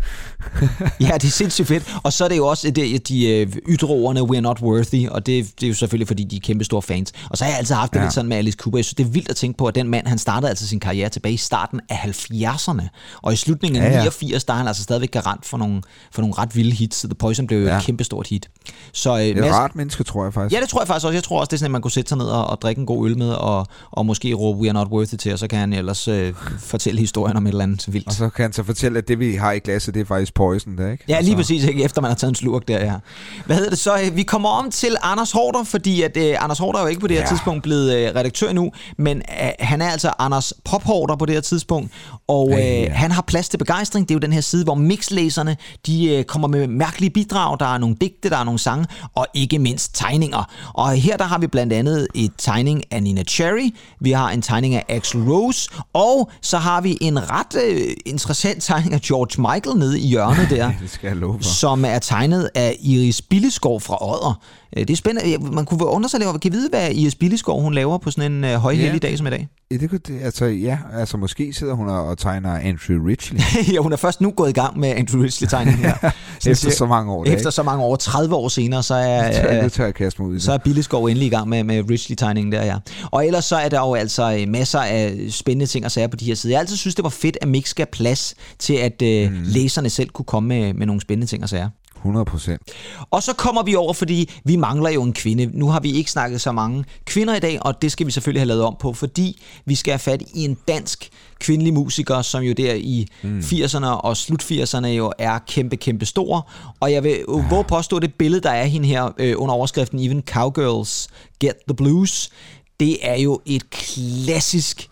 Ja, det er sindssygt fedt. Og så er det jo også det, de ytterordene, we're not worthy, og det, det er jo selvfølgelig, fordi de er kæmpe store fans. Og så har jeg altid haft det ja. lidt sådan med Alice Cooper. Jeg synes, det er vildt at tænke på, at den mand, han startede altså sin karriere tilbage i starten af halvfjerdserne, og i slutningen af ja, ja. niogfirs, der er han altså stadigvæk garant for nogle, for nogle ret vilde hits. The Poison blev jo ja. et kæmpe stort hit. Så, øh, det er et masse... rart menneske, tror jeg faktisk. Ja, det tror jeg faktisk også. Jeg tror også, det er sådan, at man kunne sætte sig ned og, og drikke en god øl med, og, og måske råbe we're not worthy til, og så kan han ellers øh, fortælle historien om et eller andet vildt. Og så kan han så fortælle, at det vi har i glasset, det er faktisk Poison, der, ikke? Ja, lige så. Præcis, ikke? Efter man har taget en slurk der, ja. Hvad hedder det så? Vi kommer om til Anders Haarder, fordi at uh, Anders Haarder er jo ikke på det her ja. tidspunkt blevet uh, redaktør endnu, men uh, han er altså Anders Pophaarder på det her tidspunkt, og uh, ja, ja. han har plads til begejstring. Det er jo den her side, hvor mixlæserne, de uh, kommer med mærkelige bidrag. Der er nogle digte, der er nogle sange, og ikke mindst tegninger. Og her der har vi blandt andet et tegning af Nina Cherry, vi har en tegning af Axl Rose, og Og så har vi en ret øh, interessant tegning af George Michael nede i hjørnet der, det skal jeg love for, som er tegnet af Iris Billeskov fra Odder. Det er spændende. Man kunne undre sig lidt over, kan vide, hvad Iris Billeskov hun laver på sådan en øh, højhellig ja. dag som i dag? Ja, det kunne det, altså, ja, altså måske sidder hun og tegner Andrew Ridgeley. Ja, hun er først nu gået i gang med Andrew Ridgeley-tegningen her. Sådan, efter så mange år. Efter så mange år, tredive år senere, så er, tør, tør jeg kaste mig ud i så er Billeskov endelig i gang med, med Ridgeley-tegningen der, ja. Og ellers så er der jo altså masser af spændende ting og sager på de her sider. Jeg altid synes, det var fedt, at Mix gav plads til, at øh, mm. læserne selv kunne komme med, med nogle spændende ting og sager. hundrede procent. Og så kommer vi over, fordi vi mangler jo en kvinde. Nu har vi ikke snakket så mange kvinder i dag, og det skal vi selvfølgelig have lavet om på, fordi vi skal have fat i en dansk kvindelig musiker, som jo der i mm. firserne og slut firserne jo er kæmpe, kæmpe store. Og jeg vil jo ja. påstå, det billede, der er hende her øh, under overskriften Even Cowgirls Get the Blues, det er jo et klassisk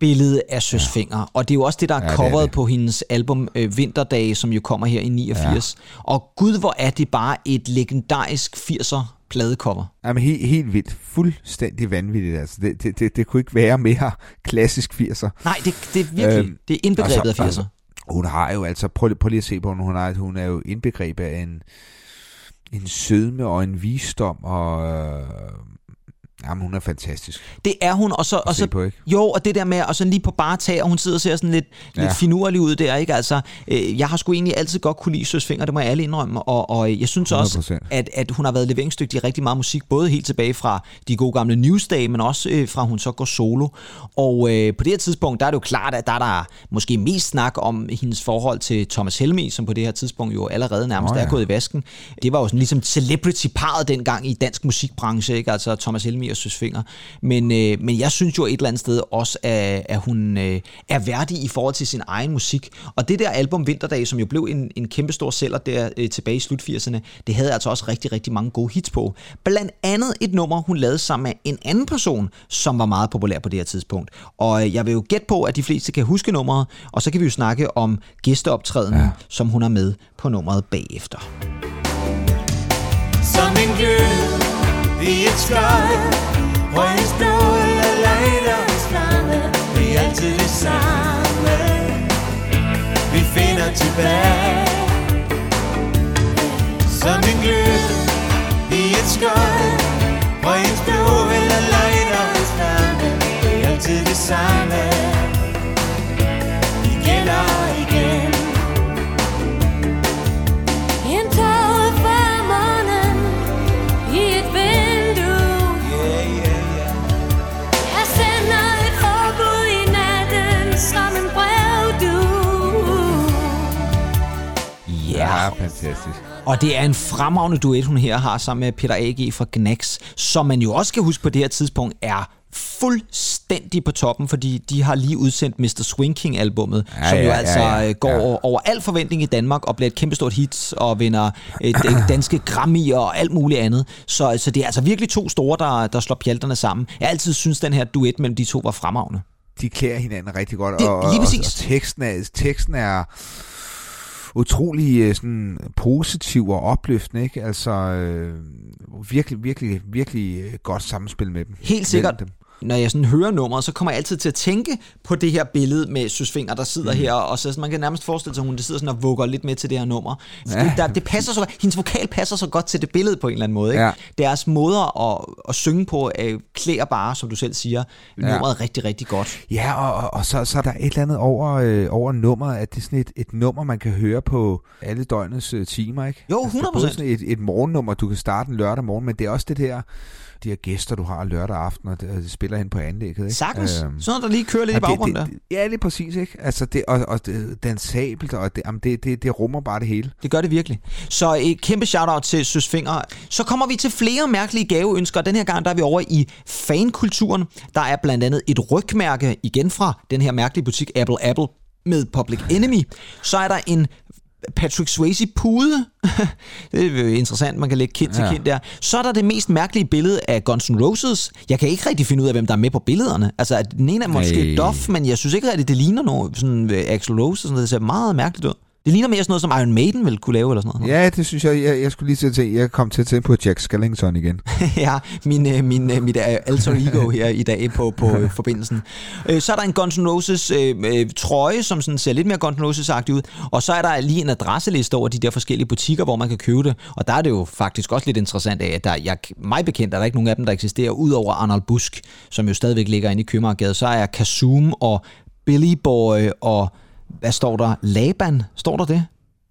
billede af søsfinger, ja. og det er jo også det, der er ja, coveret det er det. på hendes album øh, Vinterdage, som jo kommer her i niogfirs. Ja. Og gud, hvor er det bare et legendarisk firser pladecover. Jamen helt, helt vildt. Fuldstændig vanvittigt. Altså, det, det, det, det kunne ikke være mere klassisk firser. Nej, det, det er virkelig. Øhm, det er indbegrebet så, af firser. Hun har jo altså, prøv, prøv lige at se på hende, hun har, hun er jo indbegrebet af en, en sødme og en visdom og... Øh, Jamen, hun er fantastisk. Det er hun, og så... Og så på, jo, og det der med, og så lige på bare tag, og hun sidder og ser sådan lidt, ja. lidt finurlig ud der, ikke? Altså, øh, jeg har sgu egentlig altid godt kunne lide Søsfinger, det må jeg alle indrømme, og, og jeg synes hundrede procent også, at, at hun har været leveringsdygtig i rigtig meget musik, både helt tilbage fra de gode gamle Newsday, men også øh, fra hun så går solo. Og øh, på det her tidspunkt, der er det jo klart, at der er der måske mest snak om hendes forhold til Thomas Helmig, som på det her tidspunkt jo allerede nærmest oh, ja. er gået i vasken. Det var jo sådan ligesom celebrity-paret dengang i dansk musikbranche, ikke? Altså Thomas Helmig og Søsfinger, men, øh, men jeg synes jo et eller andet sted også, at, at hun øh, er værdig i forhold til sin egen musik, og det der album Vinterdag, som jo blev en, en kæmpe stor sælger der øh, tilbage i slut firserne, det havde altså også rigtig, rigtig mange gode hits på. Blandt andet et nummer, hun lavede sammen med en anden person, som var meget populær på det her tidspunkt, og jeg vil jo gætte på, at de fleste kan huske nummeret, og så kan vi jo snakke om gæsteoptræden, ja. som hun er med på nummeret bagefter. Som en glød i et skøjt, rød stål og lejderens flamme, det er altid det samme, vi finder tilbage. Som en glød i et skøjt, rød stål og lejderens flamme, det er altid det samme, igen og igen. En tårer fra morgenen i et vind. Ja, fantastisk. Og det er en fremragende duet, hun her har sammen med Peter A G fra Gnax, som man jo også kan huske på det her tidspunkt er fuldstændig på toppen, fordi de har lige udsendt mister Swing King-albummet, ja, som jo ja, altså ja, ja. går ja. over al forventning i Danmark og bliver et kæmpestort hit og vinder et, et danske Grammy'er og alt muligt andet. Så, så det er altså virkelig to store, der, der slår pjalterne sammen. Jeg altid synes, den her duet mellem de to var fremragende. De klæder hinanden rigtig godt, det, og, lige præcis. og, og teksten er... Teksten er utrolig sådan positiv og opløftende, ikke? Altså øh, virkelig, virkelig, virkelig godt samspil med dem. Helt sikkert. Dem. Når jeg sådan hører nummeret, så kommer jeg altid til at tænke på det her billede med Søsfinger, der sidder mm. her, og så man kan nærmest forestille sig, at hun der sidder sådan og vugger lidt med til det her nummer. Ja. Det, der, det passer så, hendes vokal passer så godt til det billede på en eller anden måde, ikke? Ja. Deres måder at, at synge på øh, klæder bare, som du selv siger, nummeret ja. rigtig, rigtig godt. Ja, og, og, og så, så er der et eller andet over, øh, over nummeret, at det er sådan et, et nummer, man kan høre på alle døgnets øh, timer, ikke? Jo, hundrede procent. Altså, det er sådan et, et morgennummer, du kan starte en lørdag morgen, men det er også det her... de her gæster, du har lørdag aften, og det spiller hen på anlægget, ikke? Sagtens. Øhm, sådan der lige kører lidt i baggrunden der. Ja, det er præcis, ikke? Altså, det, og, og det, dansabelt, og det, det, det, det rummer bare det hele. Det gør det virkelig. Så et kæmpe shout-out til Søsfinger. Så kommer vi til flere mærkelige gaveønsker. Den her gang, der er vi over i fankulturen. Der er blandt andet et rygmærke, igen fra den her mærkelige butik, Apple Apple, med Public Enemy. Så er der en Patrick Swayze pude. Det er jo interessant, man kan lægge kind til ja. kind der. Så er der det mest mærkelige billede af Guns N' Roses. Jeg kan ikke rigtig finde ud af, hvem der er med på billederne. Altså, at den ene er måske Duff, men jeg synes ikke rigtig, det ligner noget. Sådan Axl Rose, sådan noget. Det ser meget mærkeligt ud. Det Det ligner mere sådan noget, som Iron Maiden ville kunne lave, eller sådan noget. Ja, det synes jeg. Jeg, jeg skulle lige til at tænke, jeg kom til at tænke på Jack Skellington igen. Ja, min, min, mit alter ego her i dag på, på øh, forbindelsen. Øh, så er der en Guns N' Roses øh, øh, trøje, som sådan ser lidt mere Guns N' Roses-agtig ud. Og så er der lige en adresseliste over de der forskellige butikker, hvor man kan købe det. Og der er det jo faktisk også lidt interessant af, at der, jeg, mig bekendt er der ikke nogen af dem, der eksisterer, udover Arnold Busk, som jo stadigvæk ligger inde i Købmagergade. Så er Kazoom og Billy Boy og... Hvad står der? Laban? Står der det?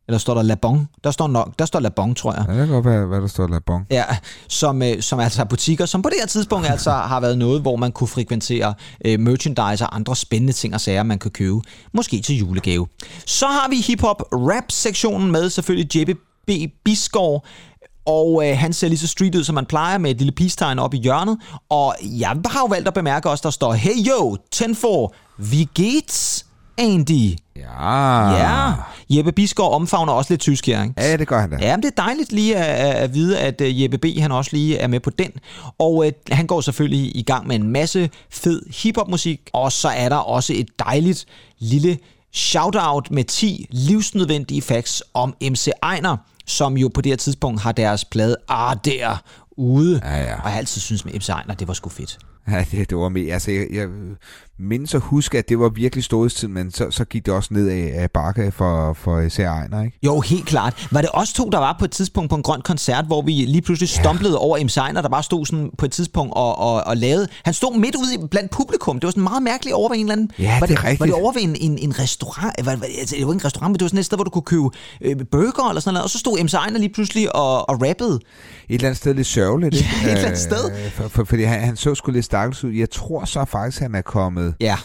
Eller står der Labong? Der står nok, der står Labong, tror jeg. Ja, jeg kan godt være, hvad der står Labong. Ja, som, som altså butikker, som på det her tidspunkt altså har været noget, hvor man kunne frekventere uh, merchandise og andre spændende ting og sager, man kan købe. Måske til julegave. Så har vi hip-hop-rap-sektionen med selvfølgelig J B B Bisgaard. Og øh, han ser lige så street ud, som man plejer, med et lille peace-tegn oppe i hjørnet. Og jeg har jo valgt at bemærke også, der står, hey yo, ten four, vi geht's? Andy. Ja. Ja. Jeppe Bisgaard omfavner også lidt tysk her, ikke? Ja, det gør han da. Ja, men det er dejligt lige at, at vide, at Jeppe B. han også lige er med på den. Og øh, han går selvfølgelig i gang med en masse fed hiphopmusik. Og så er der også et dejligt lille shoutout med ti livsnødvendige facts om M C Einar, som jo på det her tidspunkt har deres plade ah, der ude. Ja, ja. Og jeg har altid syntes med M C Einar, det var sgu fedt. Ja, det, det var med. Altså, jeg, jeg mindes at huske, at det var virkelig storhedstid, men så, så gik det også ned af, af bakke for, for især Einar, ikke? Jo, helt klart. Var det også to, der var på et tidspunkt på en grøn koncert, hvor vi lige pludselig ja. stomplede over M C Einar, der bare stod sådan på et tidspunkt og, og, og lavede... Han stod midt ude blandt publikum. Det var sådan meget mærkeligt over ved en eller anden... Ja, var det, det er rigtigt. Var det over ved en, en, en restaurant? Var, var, altså, det var ikke en restaurant, men det var sådan et sted, hvor du kunne købe øh, burger eller sådan noget, og så stod M C Einar lige pludselig og, og rappede. Et eller andet sted lidt sørgeligt, ikke? Ja, et eller andet sted. Øh, for, for, fordi han, han så sgu lidt stakkels ud. Jeg tror så faktisk, han er kommet ja.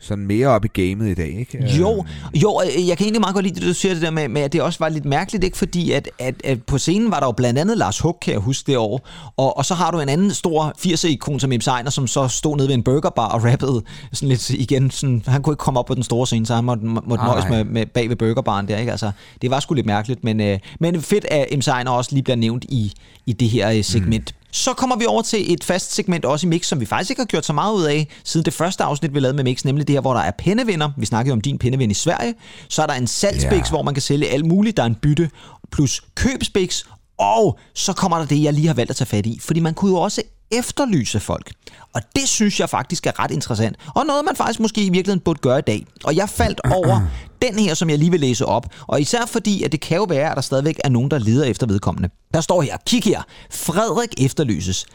sådan mere op i gamet i dag, ikke? Jo, jo, jeg kan egentlig meget godt lide det, du siger det der med, med at det også var lidt mærkeligt, ikke? Fordi at, at, at på scenen var der jo blandt andet Lars H U G., kan jeg huske det år, og, og så har du en anden stor firser-ikon som M C Einar, som så stod nede ved en burgerbar og rappede sådan lidt igen, sådan, han kunne ikke komme op på den store scene, så han måtte, måtte nøjes med, med bag ved burgerbaren der, ikke? Altså, det var sgu lidt mærkeligt, men, øh, men fedt, at M C Einar også lige bliver nævnt i, i det her segment. Mm. Så kommer vi over til et fast segment også i Mix, som vi faktisk ikke har gjort så meget ud af, siden det første afsnit, vi lavede med Mix, nemlig det her, hvor der er pindevenner. Vi snakkede jo om din pindeven i Sverige. Så er der en salgsbiks, yeah. hvor man kan sælge alt muligt. Der er en bytte plus købsbiks. Og så kommer der det, jeg lige har valgt at tage fat i. Fordi man kunne jo også efterlyse folk. Og det synes jeg faktisk er ret interessant. Og noget, man faktisk måske i virkeligheden burde gøre i dag. Og jeg faldt over den her, som jeg lige vil læse op. Og især fordi, at det kan jo være, at der stadigvæk er nogen, der leder efter vedkommende. Der står her, kig her, Frederik efterlyses.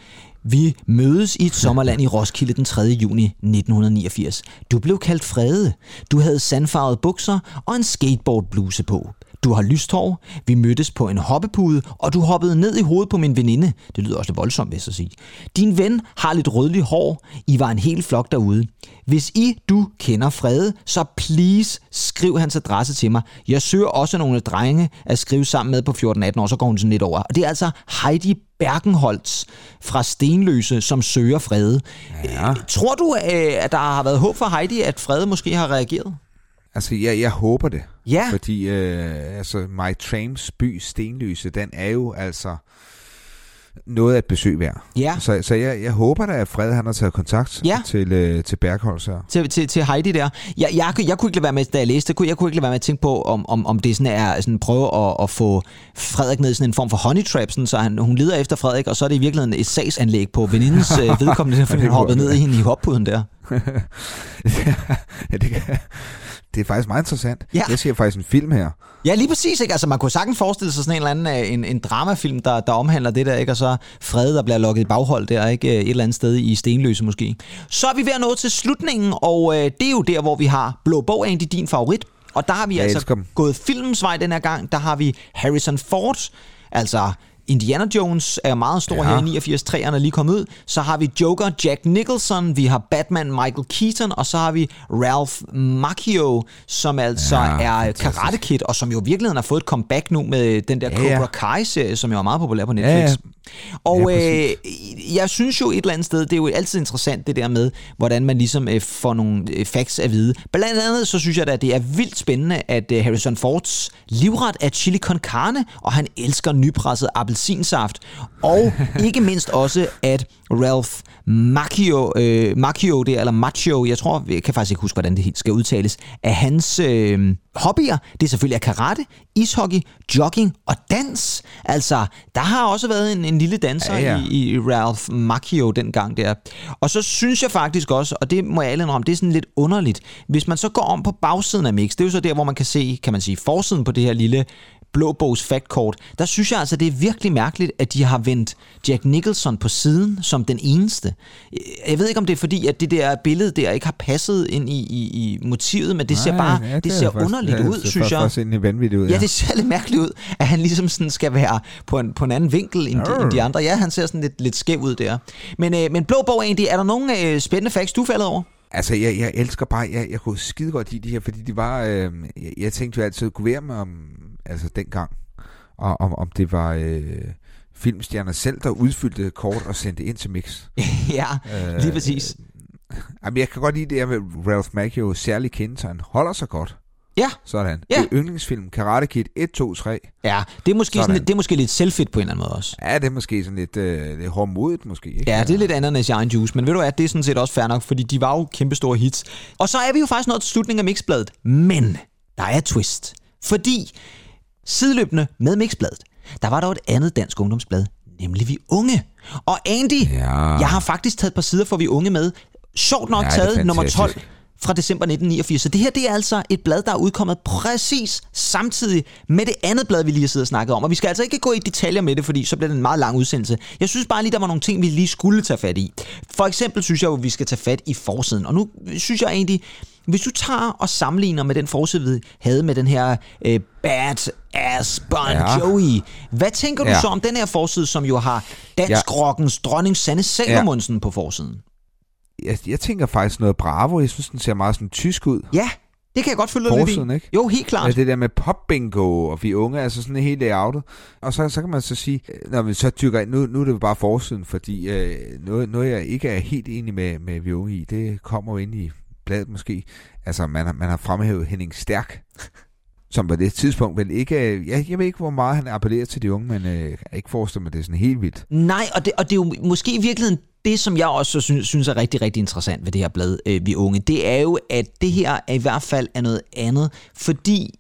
Vi mødes i et sommerland i Roskilde den tredje juni nitten niogfirs. Du blev kaldt Frede. Du havde sandfarvede bukser og en skateboardbluse på. Du har lyst hår, vi mødtes på en hoppepude, og du hoppede ned i hovedet på min veninde. Det lyder også lidt voldsomt, hvis jeg siger. Din ven har lidt rødlig hår. I var en hel flok derude. Hvis I, du kender Frede, så please skriv hans adresse til mig. Jeg søger også nogle drenge at skrive sammen med på fjorten atten år, så går hun sådan lidt over. Og det er altså Heidi Bergenholtz fra Stenløse, som søger Frede. Ja. Tror du, at der har været håb for Heidi, at Frede måske har reageret? Altså, jeg, jeg håber det, yeah. fordi øh, altså, My Trams by Stenløse, den er jo altså noget at besøge værd. Yeah. Så, så jeg, jeg håber da, at Fred han har taget kontakt yeah. til, øh, til Bergholz her. Til, til, til Heidi der. Jeg, jeg, jeg, jeg kunne ikke lade være med, da jeg læste, jeg kunne, jeg kunne ikke lade være med at tænke på, om, om, om det sådan er sådan prøve at, at få Frederik ned i sådan en form for honey trap, sådan, så han, hun leder efter Frederik, og så er det i virkeligheden et sagsanlæg på venindens øh, vedkommende, fordi hun hoppede ned i hende i hoppuden der. Ja, det kan... Det er faktisk meget interessant. Ja. Jeg ser faktisk en film her. Ja, lige præcis, ikke? Altså, man kunne sagtens forestille sig sådan en eller anden en, en dramafilm, der, der omhandler det der, ikke? Og så Frede, der bliver lukket i baghold der, ikke? Et eller andet sted i Stenløse måske. Så er vi ved at nå til slutningen, og øh, det er jo der, hvor vi har Blå Bog, egentlig din favorit. Og der har vi Jeg altså gået filmens vej den her gang. Der har vi Harrison Ford, altså... Indiana Jones er meget stor ja. her i niogfirs treerne lige kommet ud. Så har vi Joker, Jack Nicholson, vi har Batman, Michael Keaton, og så har vi Ralph Macchio, som altså ja, er fantastisk. Karate Kid, og som jo i virkeligheden har fået et comeback nu med den der Cobra ja, ja. Kai-serie, som jo er meget populær på Netflix. Ja, ja. Og ja, øh, jeg synes jo et eller andet sted, det er jo altid interessant det der med, hvordan man ligesom øh, får nogle øh, facts at vide. Blandt andet så synes jeg da, at det er vildt spændende, at øh, Harrison Fords livret er chili con carne, og han elsker nypresset appelsinsaft. Og ikke mindst også, at Ralph Macchio, øh, Macchio det, eller Macchio, jeg tror, jeg kan faktisk ikke huske, hvordan det helt skal udtales, at hans øh, hobbyer, det er selvfølgelig karate, ishockey, jogging og dans. Altså, der har også været en, en lille danser ja, ja. I, i Ralph Macchio dengang der. Og så synes jeg faktisk også, og det må jeg alle indrømme, det er sådan lidt underligt, hvis man så går om på bagsiden af Mix, det er jo så der, hvor man kan se, kan man sige, forsiden på det her lille Blåbogs factkort, der synes jeg altså, det er virkelig mærkeligt, at de har vendt Jack Nicholson på siden som den eneste. Jeg ved ikke, om det er fordi, at det der billede der ikke har passet ind i, i, i motivet, men det nej, ser bare ja, det, det ser faktisk underligt ja, ud, det synes jeg. Det ser faktisk vanvittigt ud, ja. Ja, det ser lidt mærkeligt ud, at han ligesom sådan skal være på en, på en anden vinkel end de, end de andre. Ja, han ser sådan lidt, lidt skæv ud der. Men, øh, men Blåbog egentlig, er der nogen øh, spændende facts, du faldet over? Altså, jeg, jeg elsker bare, jeg, jeg kunne skide godt lide de her, fordi de var, øh, jeg, jeg tænkte jo altid, kunne være med om altså dengang, og om, om det var øh, filmstjerner selv, der udfyldte kort og sendte ind til Mix. Ja, lige øh, præcis. Øh, jamen, jeg kan godt lide det her med Ralph Macchio, særlig kendetegn, holder sig godt. Ja. Sådan. Ja. Det er yndlingsfilm, Karate Kid et, to, tre. Ja, det er måske, sådan. Sådan, det er måske lidt selvfedt på en eller anden måde også. Ja, det er måske sådan lidt, øh, lidt hårdmodigt måske. Ikke? Ja, det er lidt ananas i egen juice, men ved du hvad, det er sådan set også fair nok, fordi de var jo kæmpestore hits. Og så er vi jo faktisk nået til slutningen af Mixbladet, men der er twist, fordi sideløbende med Mixbladet, der var der et andet dansk ungdomsblad, nemlig Vi Unge. Og Andy, ja. Jeg har faktisk taget et par sider for Vi Unge med. Sjovt nok ja, taget nummer tolv fra december nitten niogfirs. Så det her, det er altså et blad, der er udkommet præcis samtidig med det andet blad, vi lige har siddet og snakket om. Og vi skal altså ikke gå i detaljer med det, fordi så bliver det en meget lang udsendelse. Jeg synes bare lige, der var nogle ting, vi lige skulle tage fat i. For eksempel synes jeg jo, vi skal tage fat i forsiden. Og nu synes jeg egentlig, hvis du tager og sammenligner med den forside, vi havde med den her øh, badass Bon ja. Jovi, hvad tænker du ja. så om den her forside, som jo har danskrockens ja. dronning Sanne Salomonsen ja. på forsiden? Jeg, jeg tænker faktisk noget Bravo. Jeg synes, den ser meget sådan tysk ud. Ja, det kan jeg godt følge forsiden, lidt i. Jo, helt klart. Altså det der med popbingo og Vi Unge, altså sådan helt layoutet. Og så, så kan man så sige, når vi så dykker ind, nu, nu er det bare forsiden, fordi øh, noget, noget, jeg ikke er helt enig med, med Vi Unge i, det kommer jo ind i bladet måske. Altså, man har, man har fremhævet Henning Stærk, som på det tidspunkt vel ikke... Jeg, jeg ved ikke, hvor meget han appellerer til de unge, men øh, jeg kan ikke forestille mig, det er sådan helt vildt. Nej, og det, og det er jo måske i virkeligheden... Det, som jeg også synes, synes er rigtig, rigtig interessant ved det her blad, øh, Vi Unge, det er jo, at det her i hvert fald er noget andet, fordi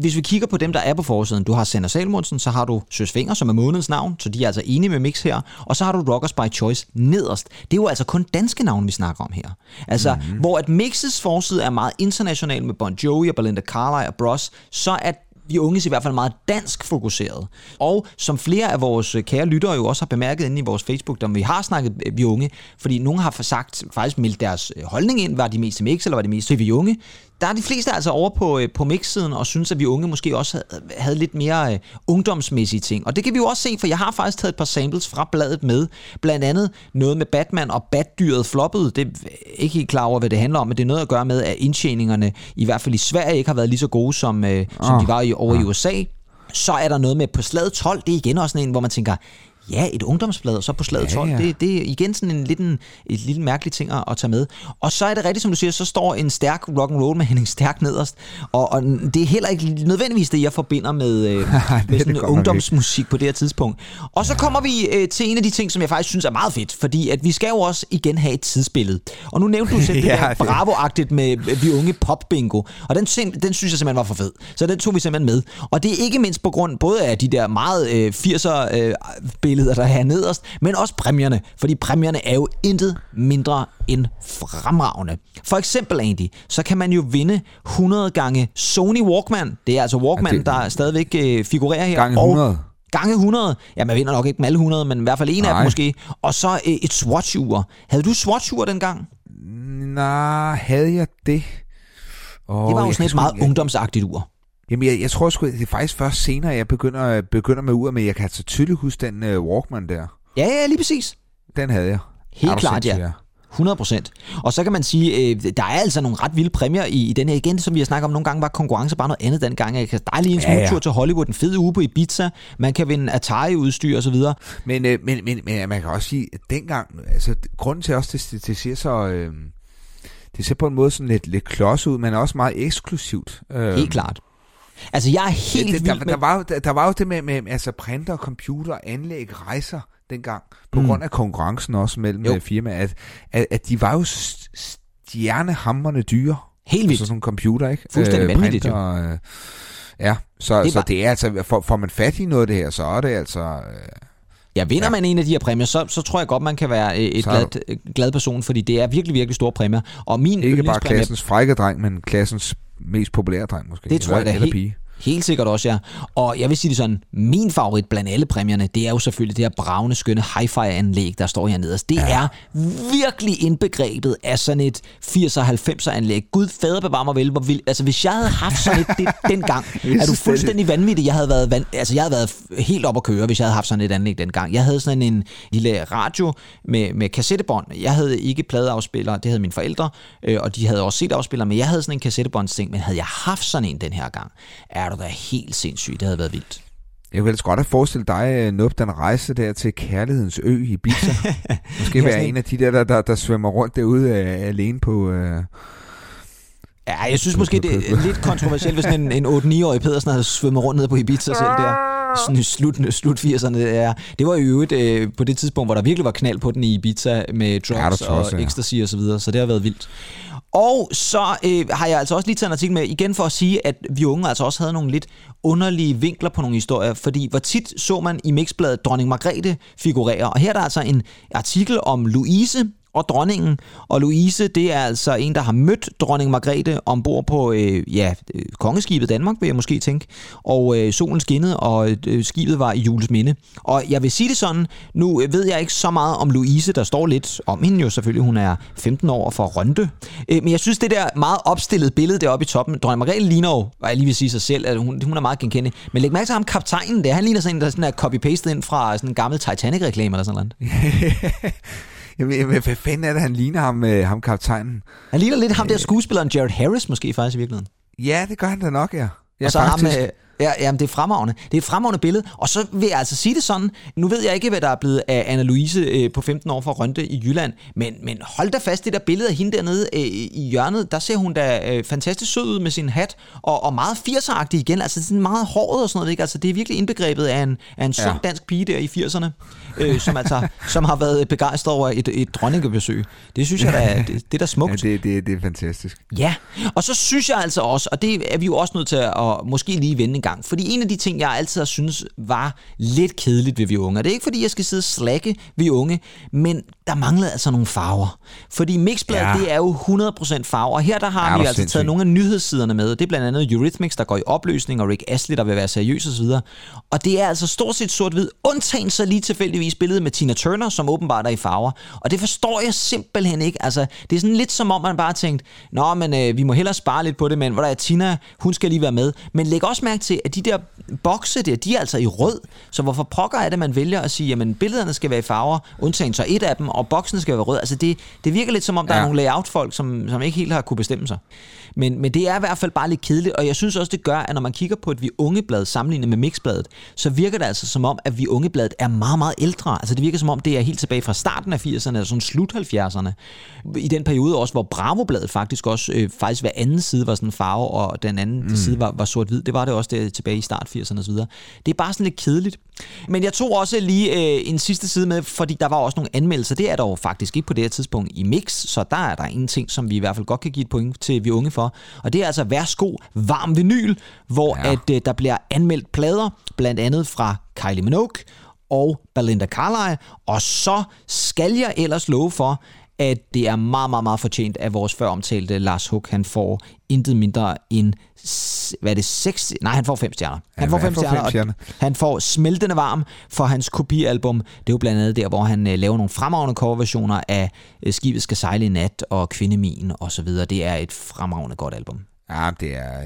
hvis vi kigger på dem, der er på forsiden, du har Sanne Salomonsen, så har du Søs Finger, som er månedens navn, så de er altså enige med Mix her, og så har du Rockers by Choice nederst. Det er jo altså kun danske navne, vi snakker om her. Altså, mm-hmm. hvor at Mixes forside er meget international med Bon Jovi og Belinda Carlisle og Bros, så er Vi Unge i hvert fald meget dansk fokuseret. Og som flere af vores kære lyttere jo også har bemærket inde i vores Facebook, der vi har snakket Vi Unge, fordi nogen har sagt, faktisk meldt deres holdning ind, var de mest til Mix, eller var de mest til Vi Unge. Der er de fleste altså over på, på Mix-siden, og synes, at Vi Unge måske også havde, havde lidt mere øh, ungdomsmæssige ting. Og det kan vi jo også se, for jeg har faktisk taget et par samples fra bladet med. Blandt andet noget med Batman og Batdyret floppede. Det er ikke helt klar over, hvad det handler om, men det er noget at gøre med, at indtjeningerne, i hvert fald i Sverige, ikke har været lige så gode, som, øh, som oh. de var i, over oh. i U S A. Så er der noget med på slaget tolv. Det er igen også en, hvor man tænker... Ja, et ungdomsblad, og så på slaget ja, tolv. Ja. Det, det er igen sådan en lidt en, et lille mærkelig ting at, at tage med. Og så er det rigtigt, som du siger, så står en stærk rock'n'roll med Henning Stærk nederst. Og, og det er heller ikke nødvendigvis det, jeg forbinder med, øh, det, med sådan det ungdomsmusik ikke. På det her tidspunkt. Og så ja. kommer vi øh, til en af de ting, som jeg faktisk synes er meget fedt, fordi at vi skal jo også igen have et tidsbillede. Og nu nævnte du selv ja, det der det. Bravo-agtigt med Vi Unge pop-bingo. Og den, den synes jeg simpelthen var for fed. Så den tog vi simpelthen med. Og det er ikke mindst på grund både af de der meget øh, firser øh, billeder, der her nederst, men også præmierne, fordi præmierne er jo intet mindre end fremragende. For eksempel, Andy, så kan man jo vinde hundrede gange Sony Walkman. Det er altså Walkman, ja, det, der stadigvæk øh, figurerer her. Gange hundrede. Og gange hundrede. Ja, man vinder nok ikke med alle hundrede, men i hvert fald en Nej. af dem måske. Og så øh, et Swatch-ur. Havde du Swatch-ur dengang? Nej, havde jeg det? Oh, det var jo sådan et meget jeg... ungdomsagtigt ur. Jamen, jeg, jeg tror sgu, det er faktisk først senere, jeg begynder, begynder med uret, men jeg kan altså tydeligt huske den uh, Walkman der. Ja, ja, lige præcis. Den havde jeg. Helt klart, ja. hundrede procent. Og så kan man sige, øh, der er altså nogle ret vilde præmier i, i den her. Igen, som vi har snakket om nogle gange, var konkurrence bare noget andet den gang. Der er lige en smule tur til Hollywood, en fed uge på Ibiza, man kan vinde Atari-udstyr og så videre. Men, øh, men, men, men man kan også sige, at dengang, altså grunden til også, det, det, det ser så... Øh, det ser på en måde sådan lidt, lidt klods ud, men også meget eksklusivt. Øh, helt klart. Altså jeg er helt det, der, vild med... Der var, der, der var jo det med, med altså, printer, computer, anlæg, rejser dengang, på mm. grund af konkurrencen også mellem firmaer, at, at, at de var jo stjernehamrende dyre. Helt vildt. Altså sådan en computer, ikke? Fuldstændig øh, vanvittigt. Printer, øh, ja, så det, så det er altså, får, får man fat i noget af det her, så er det altså... Øh, Ja, vinder ja. man en af de her præmier, så, så tror jeg godt, man kan være et glad, glad person, fordi det er virkelig, virkelig store præmier. Og min ikke bare klassens frække dreng, men klassens mest populære dreng måske. Det tror jeg, jeg da he- helt sikkert også, ja. Og jeg vil sige det sådan, min favorit blandt alle præmierne, det er jo selvfølgelig det her bravende, skønne hi-fi-anlæg, der står her nederst. Det ja. er virkelig indbegrebet af sådan et firserne og halvfemserne-anlæg. Gud fader bevar mig vel, hvor vild. Altså, hvis jeg havde haft sådan et det, dengang, er du fuldstændig vanvittig. Jeg havde været, van... altså, jeg havde været helt op at køre, hvis jeg havde haft sådan et anlæg dengang. Jeg havde sådan en lille radio med, med kassettebånd. Jeg havde ikke pladeafspillere, det havde mine forældre, øh, og de havde også C D-afspillere, men jeg havde sådan en kassettebåndsting, men havde jeg haft sådan en den her gang, er du da helt sindssygt. Det havde været vildt. Jeg kunne ellers godt have forestillet dig, Nup, den rejse der til Kærlighedens Ø i Ibiza. Måske være en af de der, der, der, der svømmer rundt derude uh, alene på... Uh Ja, jeg synes måske, det er lidt kontroversielt, hvis en, en otte-ni-årig Pedersen havde svømmet rundt ned på Ibiza selv der. Sådan slut, slut firserne. Ja. Det var jo øvrigt øh, på det tidspunkt, hvor der virkelig var knald på den i Ibiza med drugs ja, også, og ecstasy ja. og så videre. Så det har været vildt. Og så øh, har jeg altså også lige taget en artikel med igen for at sige, at vi unge altså også havde nogle lidt underlige vinkler på nogle historier. Fordi hvor tit så man i Mixbladet dronning Margrethe figurere. Og her er der altså en artikel om Louise og dronningen, og Louise, det er altså en, der har mødt dronning Margrethe ombord på, øh, ja, kongeskibet Danmark, vil jeg måske tænke, og øh, solen skinnede, og øh, skibet var i Jules Minde. Og jeg vil sige det sådan, nu ved jeg ikke så meget om Louise, der står lidt om hende jo selvfølgelig, hun er femten år og fra Rønde, øh, men jeg synes, det der meget opstillede billede deroppe i toppen, dronning Margrethe ligner jo, og jeg lige vil sige sig selv, at hun, hun er meget genkendelig, men læg mærke til ham, kaptajnen der, han ligner sådan en, der sådan er copy-pastet ind fra sådan en gammel Titanic-reklame eller sådan noget. Jamen, hvad fanden er det, han ligner ham, ham kaptajnen? Han ligner lidt ham der skuespilleren Jared Harris måske faktisk i virkeligheden. Ja, det gør han da nok, ja. ja og så ham, ja, jamen, det er fremragende. Det er et fremragende billede. Og så vil jeg altså sige det sådan, nu ved jeg ikke, hvad der er blevet af Anna-Louise på femten år fra Rønde i Jylland, men, men hold da fast, det der billede af hende dernede i hjørnet, der ser hun da fantastisk sød ud med sin hat, og, og meget firseragtig igen, altså sådan meget håret og sådan noget, ikke? Altså det er virkelig indbegrebet af en, af en sund dansk pige der i firserne, øh, som, altså, som har været begejstret over et, et dronningebesøg. Det synes jeg da, det, det er da smukt. Ja, det, det, det er fantastisk. Ja, og så synes jeg altså også, og det er vi jo også nødt til at måske lige vende en gang. Fordi en af de ting, jeg altid har syntes var lidt kedeligt ved vi unge, og det er ikke fordi, jeg skal sidde og slække ved unge, men der manglede altså nogle farver. Fordi Mixbladet, ja. det er jo hundrede procent farver, og her der har ja, vi altså sindssygt. taget nogle af nyhedssiderne med, det er blandt andet Eurythmics, der går i opløsning, og Rick Astley, der vil være seriøs osv. Og det er altså stort set sort-hvid, undtagen så lige tilfældigvis billedet med Tina Turner, som åbenbart er i farver, og det forstår jeg simpelthen ikke. Altså, det er sådan lidt som om, man bare tænkte, nå, men øh, vi må hellere spare lidt på det, men hvor der er Tina, hun skal lige være med. Men læg også mærke til, at de der bokse der, de er altså i rød, så hvorfor pokker er det, man vælger at sige, jamen billederne skal være i farver, undtagen så et af dem, og boksene skal være rød. Altså det, det virker lidt som om, der ja. er nogle layout-folk, som, som ikke helt har kunne bestemme sig. Men, men det er i hvert fald bare lidt kedeligt, og jeg synes også, det gør, at når man kigger på et Vi Ungeblad sammenlignet med Mixbladet, så virker det altså som om, at Vi Ungebladet er meget, meget ældre. Altså det virker som om, det er helt tilbage fra starten af firserne, eller sådan slut halvfjerdserne. I den periode også, hvor Bravo-bladet faktisk også, øh, faktisk hver anden side var sådan farve, og den anden mm. side var, var sort-hvid. Det var det også der, tilbage i start firserne og så videre. Det er bare sådan lidt kedeligt. Men jeg tog også lige øh, en sidste side med, fordi der var også nogle anmeldelser. Det er der jo faktisk ikke på det her tidspunkt i Mix, så der er der ingenting, som vi i hvert fald godt kan give et point til Vi Unge for. Og det er altså Værsgo varm vinyl, hvor ja. at, øh, der bliver anmeldt plader, blandt andet fra Kylie Minogue og Belinda Carlisle. Og så skal jeg ellers love for, at det er meget, meget, meget fortjent af vores føromtalte Lars H U G. Han får intet mindre end, hvad er det, seks? Nej, han får fem stjerner. Han får fem stjerner, han får smeltende varm for hans kopialbum. Det er jo blandt andet der, hvor han laver nogle fremragende coverversioner af Skibet skal sejle i nat og Kvindemin og så videre. Det er et fremragende godt album. Ja, det er...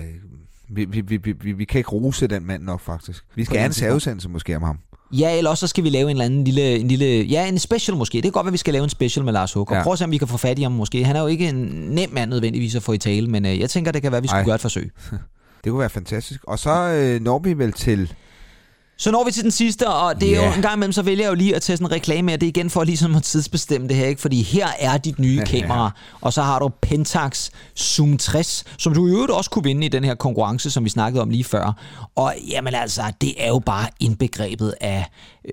Vi, vi, vi, vi, vi kan ikke rose den mand nok, faktisk. Vi skal have en særudsendelse måske om ham. Ja, eller også så skal vi lave en eller anden lille, en lille... Ja, en special måske. Det kan godt være, vi skal lave en special med Lars H U G. Ja. Prøv at se, om vi kan få fat i ham måske. Han er jo ikke en nem mand nødvendigvis at få i tale, men øh, jeg tænker, det kan være, vi skulle Ej. gøre et forsøg. Det kunne være fantastisk. Og så øh, når vi vel til... Så når vi til den sidste, og det er yeah. jo en gang imellem, så vælger jeg jo lige at tage sådan en reklame af det igen, for ligesom at tidsbestemme det her, ikke? Fordi her er dit nye ja, kamera, ja. Og så har du Pentax Zoom tres, som du i øvrigt også kunne vinde i den her konkurrence, som vi snakkede om lige før. Og jamen altså, det er jo bare indbegrebet af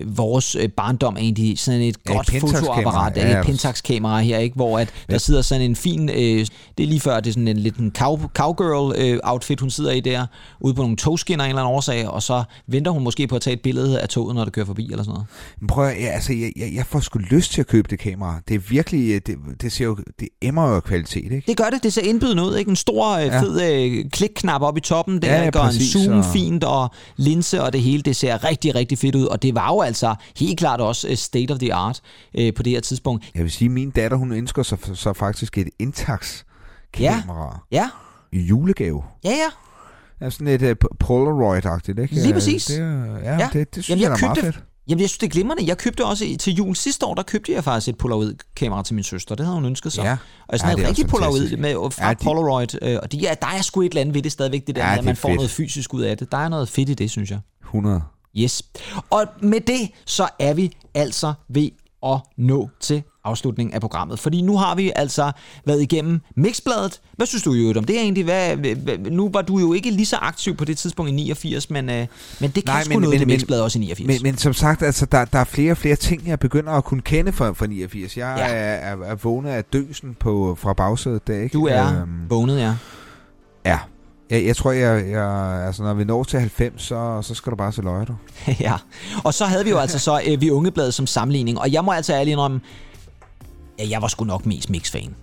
vores barndom egentlig, sådan et ja, godt et fotoapparat af ja, et Pentax-kamera her, ikke? Hvor at ja. der sidder sådan en fin, øh, det er lige før, det er sådan en lidt en cow, cowgirl-outfit, øh, hun sidder i der, ude på nogle togskinner af en eller anden årsag, og så venter hun måske på at tage et billede af toget, når det kører forbi, eller sådan noget. Men prøv at, ja, altså, jeg, jeg, jeg får sgu lyst til at købe det kamera. Det er virkelig, det, det ser jo, det emmer jo kvalitet, ikke? Det gør det, det ser indbydende ud, ikke? En stor, ja. fed øh, klikknap op i toppen, den ja, ja, gør præcis, en zoom og... fint, og linse og det hele, det ser rigtig, rigtig fedt ud, og det var jo altså helt klart også state of the art øh, på det her tidspunkt. Jeg vil sige, min datter, hun ønsker sig så, så faktisk et Intax-kamera. Ja, ja. I julegave. Ja, ja. Ja, sådan et uh, Polaroid-agtigt, ikke? Lige præcis. Det, ja, ja. Det, det synes jamen, jeg, jeg er meget fedt. Jamen, jeg synes, det er glimrende. Jeg købte også til jul sidste år, der købte jeg faktisk et Polaroid-kamera til min søster. Det havde hun ønsket sig. Ja. Og sådan ja, et rigtig Polaroid med fra ja, de... Polaroid. Øh, og de, ja, der er sgu et eller andet ved det stadigvæk, det der, ja, at man får fedt. Noget fysisk ud af det. Der er noget fedt i det, synes jeg. hundrede Yes. Og med det, så er vi altså ved at nå til afslutningen af programmet. Fordi nu har vi altså været igennem Mixbladet. Hvad synes du jo om det egentlig? Hvad, hvad, nu var du jo ikke lige så aktiv på det tidspunkt i niogfirs, men, øh, men det kan Nej, sgu men, noget men, til Mixbladet men, også i niogfirs. Men, men som sagt, altså, der, der er flere og flere ting, jeg begynder at kunne kende fra, fra niogfirs. Jeg ja. er, er, er vågnet af døsen på, fra bagsædet. Der, ikke? Du er øhm, vågnet, ja. Ja. Jeg, jeg tror, jeg, jeg, altså, når vi når til halvfems, så, så skal du bare se løje, du. Ja, og så havde vi jo altså så øh, Vi Ungebladet som sammenligning, og jeg må altså ærlig indrømme, ja, jeg var sgu nok mest Mix-fan.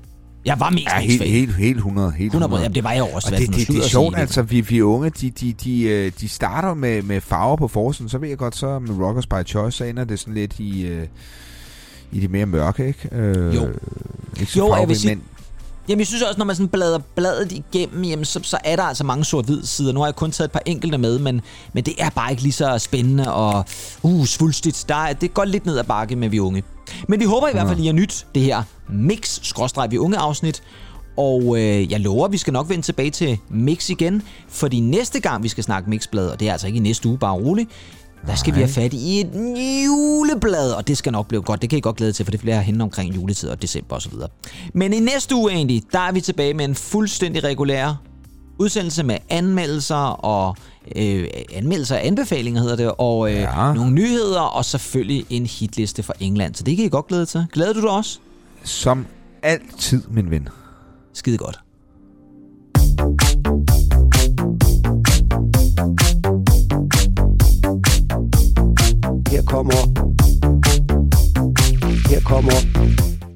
Jeg var mest ja, Mix-fan. helt, helt, helt hundrede. Helt hundrede. Jamen, det var jeg også. Og det, det, det er sjovt, altså, vi, vi unge, de, de, de, de starter med, med farver på forsiden, så ved jeg godt, så med Rockers by Choice, så ender det sådan lidt i, øh, i det mere mørke, ikke? Øh, jo. Ikke så jo, farve, jeg vil sige... Men jamen, jeg synes også, når man sådan bladrer bladet igennem, jamen, så, så er der altså mange sort-hvid sider. Nu har jeg kun taget et par enkelte med, men, men det er bare ikke lige så spændende og uh, svulstigt. Der, det går lidt ned ad bakke med Vi Unge. Men vi håber i ja. hvert fald, I har nyt det her Mix-Vi Unge-afsnit. Og øh, jeg lover, vi skal nok vende tilbage til Mix igen, fordi næste gang, vi skal snakke Mixblad, og det er altså ikke i næste uge, bare roligt, der skal Nej. vi have fat i et juleblad, og det skal nok blive godt. Det kan I godt glæde til, for det bliver henne omkring juletid og december osv. Men i næste uge egentlig, der er vi tilbage med en fuldstændig regulær udsendelse med anmeldelser og øh, anmeldelser og anbefalinger, hedder det, og øh, ja. nogle nyheder, og selvfølgelig en hitliste fra England. Så det kan I godt glæde til. Glæder du dig også? Som altid, min ven. Skide godt. Her kommer. Her kommer.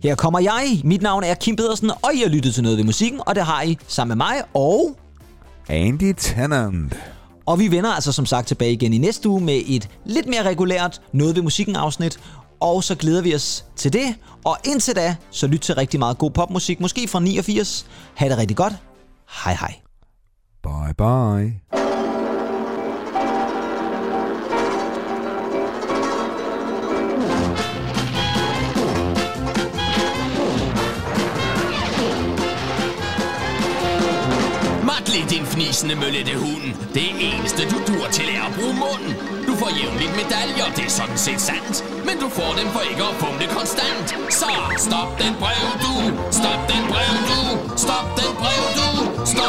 Her kommer jeg. Mit navn er Kim Pedersen, og jeg lytter til Noget ved Musikken, og det har I sammen med mig og Andy Tennant. Og vi vender altså som sagt tilbage igen i næste uge med et lidt mere regulært Noget ved Musikken afsnit, og så glæder vi os til det. Og indtil da, så lyt til rigtig meget god popmusik, måske fra niogfirs. Ha' det rigtig godt. Hej hej. Bye bye. Din fnisende møllette hunden. Det eneste du dur til er at bruge munden. Du får jævnligt medaljer, det er sådan set sandt. Men du får dem for ikke at fumle konstant. Så stop den brev du. Stop den brev du. Stop den brev du. Stop